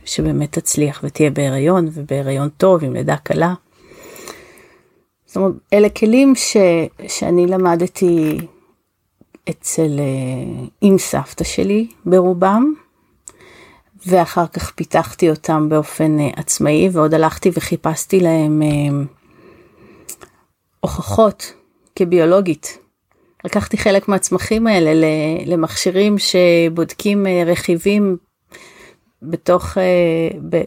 שבאמת תצליח ותהיה בהיריון, ובהיריון טוב, עם לידה קלה. זאת אומרת, אלה כלים שאני למדתי אצל עם סבתא שלי ברובם, ואחר כך פיתחתי אותם באופן עצמאי, ועוד הלכתי וחיפשתי להם הוכחות כביולוגית. לקחתי חלק מהצמחים האלה למכשירים שבודקים רכיבים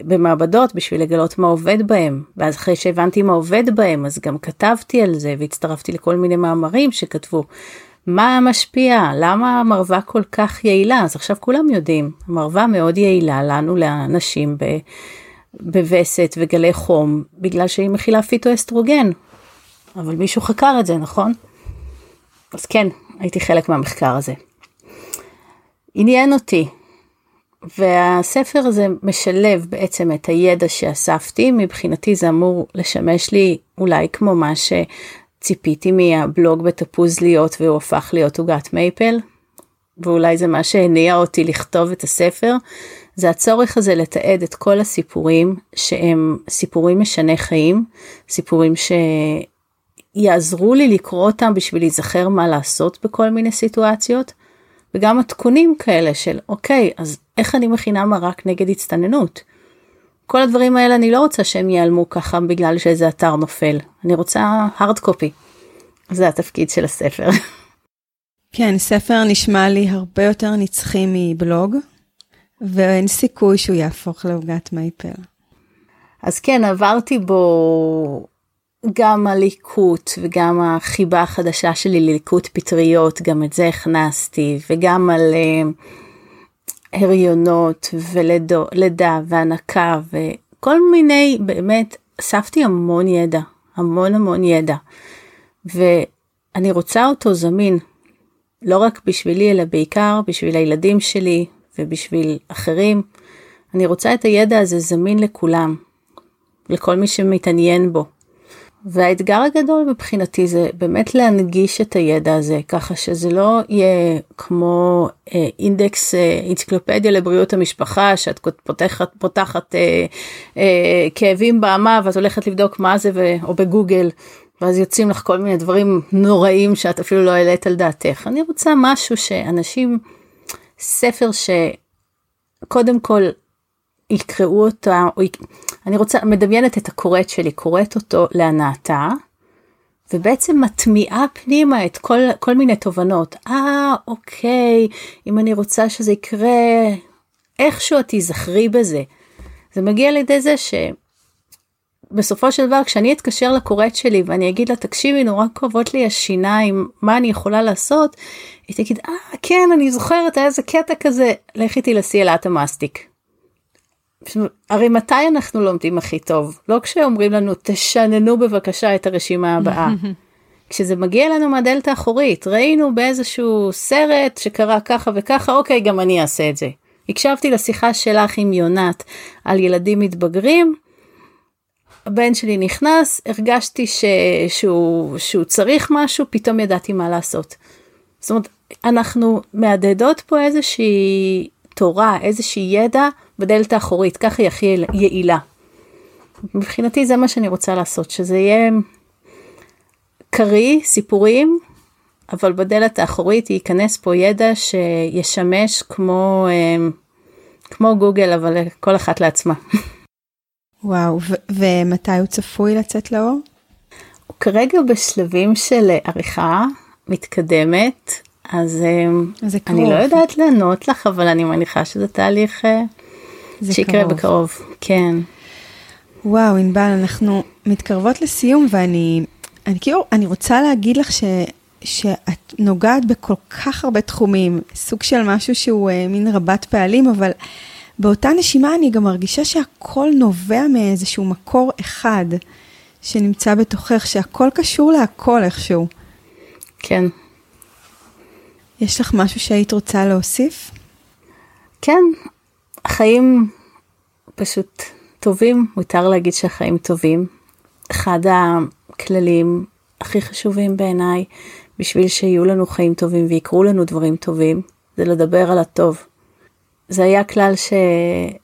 במעבדות בשביל לגלות מה עובד בהם. ואז אחרי שהבנתי מה עובד בהם, אז גם כתבתי על זה והצטרפתי לכל מיני מאמרים שכתבו מה משפיע, למה המרווה כל כך יעילה. אז עכשיו כולם יודעים, המרווה מאוד יעילה לנו לאנשים בווסת וגלי חום, בגלל שהיא מכילה פיטואסטרוגן. אבל מישהו חקר את זה, נכון? אז כן, הייתי חלק מהמחקר הזה. עניין אותי, והספר הזה משלב בעצם את הידע שאספתי, מבחינתי זה אמור לשמש לי אולי כמו מה שציפיתי מהבלוג בתפוז להיות, והוא הפך להיות עוגת מייפל, ואולי זה מה שהניע אותי לכתוב את הספר, זה הצורך הזה לתעד את כל הסיפורים, שהם סיפורים משני חיים, סיפורים יעזרו לי לקרוא אותם בשביל להיזכר מה לעשות בכל מיני סיטואציות, וגם התכונים כאלה של, אוקיי, אז איך אני מכינה מרק נגד הצטננות? כל הדברים האלה אני לא רוצה שהם ייעלמו ככה בגלל שאיזה אתר נופל. אני רוצה hard copy. זה התפקיד של הספר. כן, ספר נשמע לי הרבה יותר נצחי מבלוג, ואין סיכוי שהוא יהפוך לעוגת מייפל. אז כן, עברתי בו גם הליקוט וגם החיבה החדשה שלי לליקוט פטריות, גם את זה הכנסתי, וגם על הריונות ולידה והנקה וכל מיני, באמת אספתי המון ידע, המון ידע, ואני רוצה אותו זמין, לא רק בשבילי אלא בעיקר בשביל הילדים שלי ובשביל אחרים. אני רוצה את הידע הזה זמין לכולם, לכל מי שמתעניין בו. והאתגר הגדול מבחינתי זה באמת להנגיש את הידע הזה, ככה שזה לא יהיה כמו אינדקס, אנציקלופדיה לבריאות המשפחה, שאת פותחת כאבים באמה, ואת הולכת לבדוק מה זה, או בגוגל, ואז יוצאים לך כל מיני דברים נוראים שאת אפילו לא העלית על דעתך. אני רוצה משהו שאנשים, ספר שקודם כל יקראו אותה, אני רוצה, מדמיינת את הקוראת שלי, קוראת אותו להנאתה, ובעצם מטמיעה פנימה את כל מיני תובנות. אוקיי, אם אני רוצה שזה יקרה, איכשהו תזכרי בזה. זה מגיע לידי זה שבסופו של דבר, כשאני אתקשר לקוראת שלי, ואני אגיד לה, תקשיבי, נורא כואבות לי השיניים, מה אני יכולה לעשות? היא תגיד, כן, אני זוכרת, איזה קטע כזה, לכיתי לסייעלת המאסטיק. הרי מתי אנחנו לומדים הכי טוב? לא כשאומרים לנו, תשננו בבקשה את הרשימה הבאה. כשזה מגיע לנו מהדלת האחורית, ראינו באיזשהו סרט שקרה ככה וככה, אוקיי, גם אני אעשה את זה. הקשבתי לשיחה שלך עם יונת על ילדים מתבגרים, הבן שלי נכנס, הרגשתי שהוא צריך משהו, פתאום ידעתי מה לעשות. זאת אומרת, אנחנו מהדהדות פה איזושהי תורה, איזושהי ידע, בדלת האחורית, ככה היא הכי יעילה. מבחינתי זה מה שאני רוצה לעשות, שזה יהיה קרי, סיפורים, אבל בדלת האחורית ייכנס פה ידע שישמש כמו גוגל, אבל כל אחת לעצמה. וואו, ומתי הוא צפוי לצאת לאור? הוא כרגע בשלבים של עריכה מתקדמת, אז אני לא יודעת לענות לך, אבל אני מניחה שזה תהליך שיקרה בקרוב, כן. וואו, עינבל, אנחנו מתקרבות לסיום, ואני רוצה להגיד לך שאת נוגעת בכל כך הרבה תחומים, סוג של משהו שהוא מין רבת פעלים, אבל באותה נשימה אני גם מרגישה שהכל נובע מאיזשהו מקור אחד שנמצא בתוכך, שהכל קשור להכל איכשהו. כן. יש לך משהו שהיית רוצה להוסיף? כן. החיים פשוט טובים, מותר להגיד שהחיים טובים. אחד הכללים הכי חשובים בעיניי, בשביל שיהיו לנו חיים טובים ויקרו לנו דברים טובים, זה לדבר על הטוב. זה היה כלל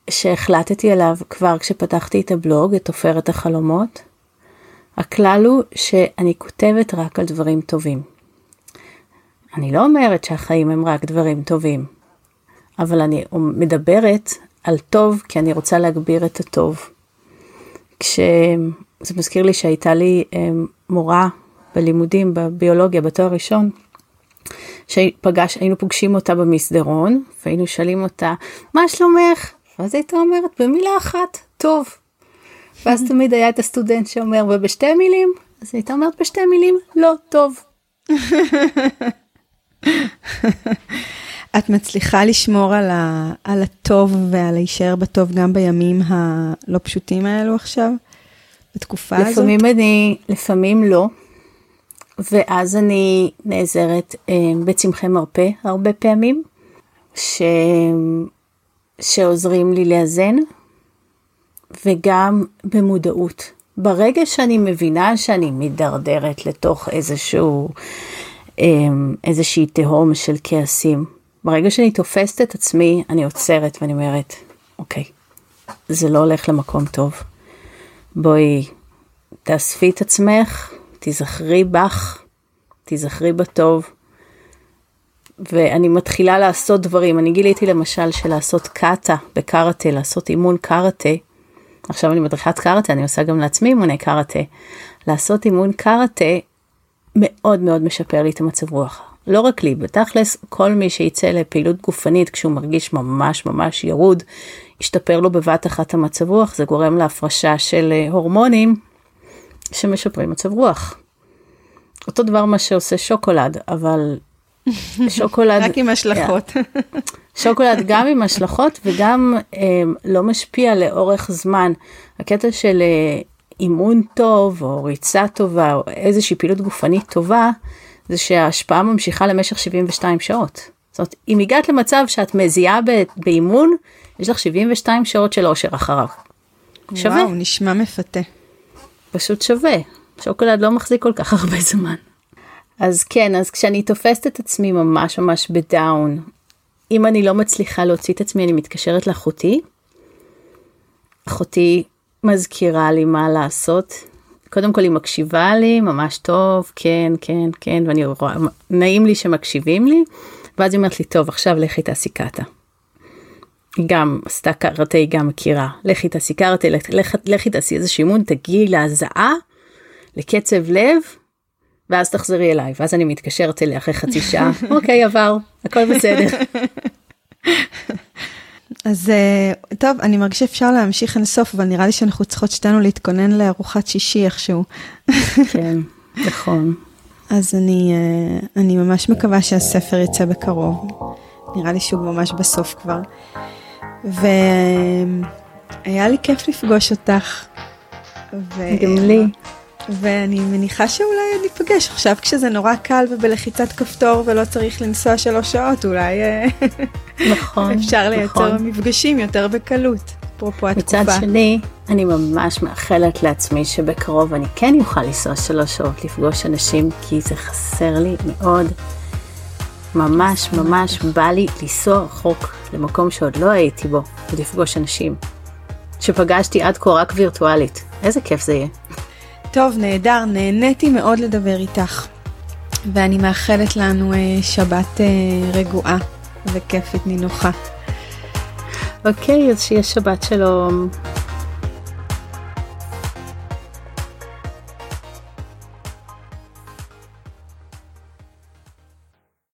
שהחלטתי עליו כבר כשפתחתי את הבלוג, את תופרת החלומות. הכלל הוא שאני כותבת רק על דברים טובים. אני לא אומרת שהחיים הם רק דברים טובים. אבל אני מדברת על טוב, כי אני רוצה להגביר את הטוב. זה מזכיר לי שהייתה לי מורה בלימודים, בביולוגיה, בתואר ראשון, שהיינו פוגשים אותה במסדרון, והיינו שואלים אותה, מה שלומך? ואז הייתה אומרת, במילה אחת, טוב. ואז תמיד היה את הסטודנט שאומר, ובשתי מילים? אז הייתה אומרת, בשתי מילים, לא, טוב. את מצליחה לשמור על הטוב ועל להישאר בטוב גם בימים הלא פשוטים האלו עכשיו, בתקופה הזאת? לפעמים לא, ואז אני נעזרת בצמחי מרפא הרבה פעמים, שעוזרים לי לאזן, וגם במודעות. ברגע שאני מבינה שאני מדרדרת לתוך איזושהי תהום של כעסים, ברגע שאני תופסת את עצמי, אני עוצרת ואני אומרת, אוקיי, זה לא הולך למקום טוב. בואי, תאספי את עצמך, תזכרי בך, תזכרי בטוב. ואני מתחילה לעשות דברים. אני גיליתי למשל שלעשות קאטה בקארטה, לעשות אימון קארטה. עכשיו אני מדריכת קארטה, אני עושה גם לעצמי אימוני קארטה. לעשות אימון קארטה מאוד מאוד משפר לי את המצב רוח. לא רק לי, בתכלס, כל מי שיצא לפעילות גופנית כשהוא מרגיש ממש ממש ירוד, ישתפר לו בבת אחת המצב רוח, זה גורם להפרשה של הורמונים שמשפרים מצב רוח. אותו דבר מה שעושה שוקולד, אבל שוקולד... רק עם השלכות. שוקולד גם עם השלכות וגם לא משפיע לאורך זמן. הקטע של אימון טוב או ריצה טובה או איזושהי פעילות גופנית טובה, זה שההשפעה ממשיכה למשך 72 שעות. זאת אומרת, אם הגעת למצב שאת מזיעה באימון, יש לך 72 שעות של אושר אחריו. שווה. וואו, נשמע מפתה. פשוט שווה. שוקולד לא מחזיק כל כך הרבה זמן. אז כן, אז כשאני תופסת את עצמי ממש ממש בדאון, אם אני לא מצליחה להוציא את עצמי, אני מתקשרת לאחותי. אחותי מזכירה לי מה לעשות. קודם כל היא מקשיבה לי, ממש טוב, כן, כן, כן, ואני רואה, נעים לי שמקשיבים לי, ואז היא אומרת לי, טוב, עכשיו לכי תעשי קאטה. גם עשתה קארטה, היא גם מכירה, לכי תעשי קארטה, לכי תעשי איזה שימון, תגיעי להזעה, לקצב לב, ואז תחזרי אליי, ואז אני מתקשרת אליה אחרי חצי שעה, אוקיי, עבר, הכל בסדר. אז טוב, אני מרגישה אפשר להמשיך אינסוף, אבל נראה לי שאנחנו צריכות שתנו להתכונן לארוחת שישי איכשהו. כן, נכון. אז אני ממש מקווה שהספר יצא בקרוב. נראה לי שהוא ממש בסוף כבר. והיה לי כיף לפגוש אותך. גם לי. ואני מניחה שאולי ניפגש עכשיו, כשזה נורא קל ובלחיצת כפתור ולא צריך לנסוע 3 שעות, אולי נכון, אפשר לייצר מפגשים יותר בקלות, אפרופו התקופה. מצד שני, אני ממש מאחלת לעצמי שבקרוב אני כן אוכל לנסוע 3 שעות לפגוש אנשים, כי זה חסר לי מאוד. ממש ממש בא לי לנסוע רחוק למקום שעוד לא הייתי בו, ולפגוש אנשים שפגשתי עד כה רק וירטואלית. איזה כיף זה יהיה. טוב, נהדר, נהניתי מאוד לדבר איתך, ואני מאחלת לנו שבת רגועה וכיפית נינוחה. אוקיי, אז שיהיה שבת שלום.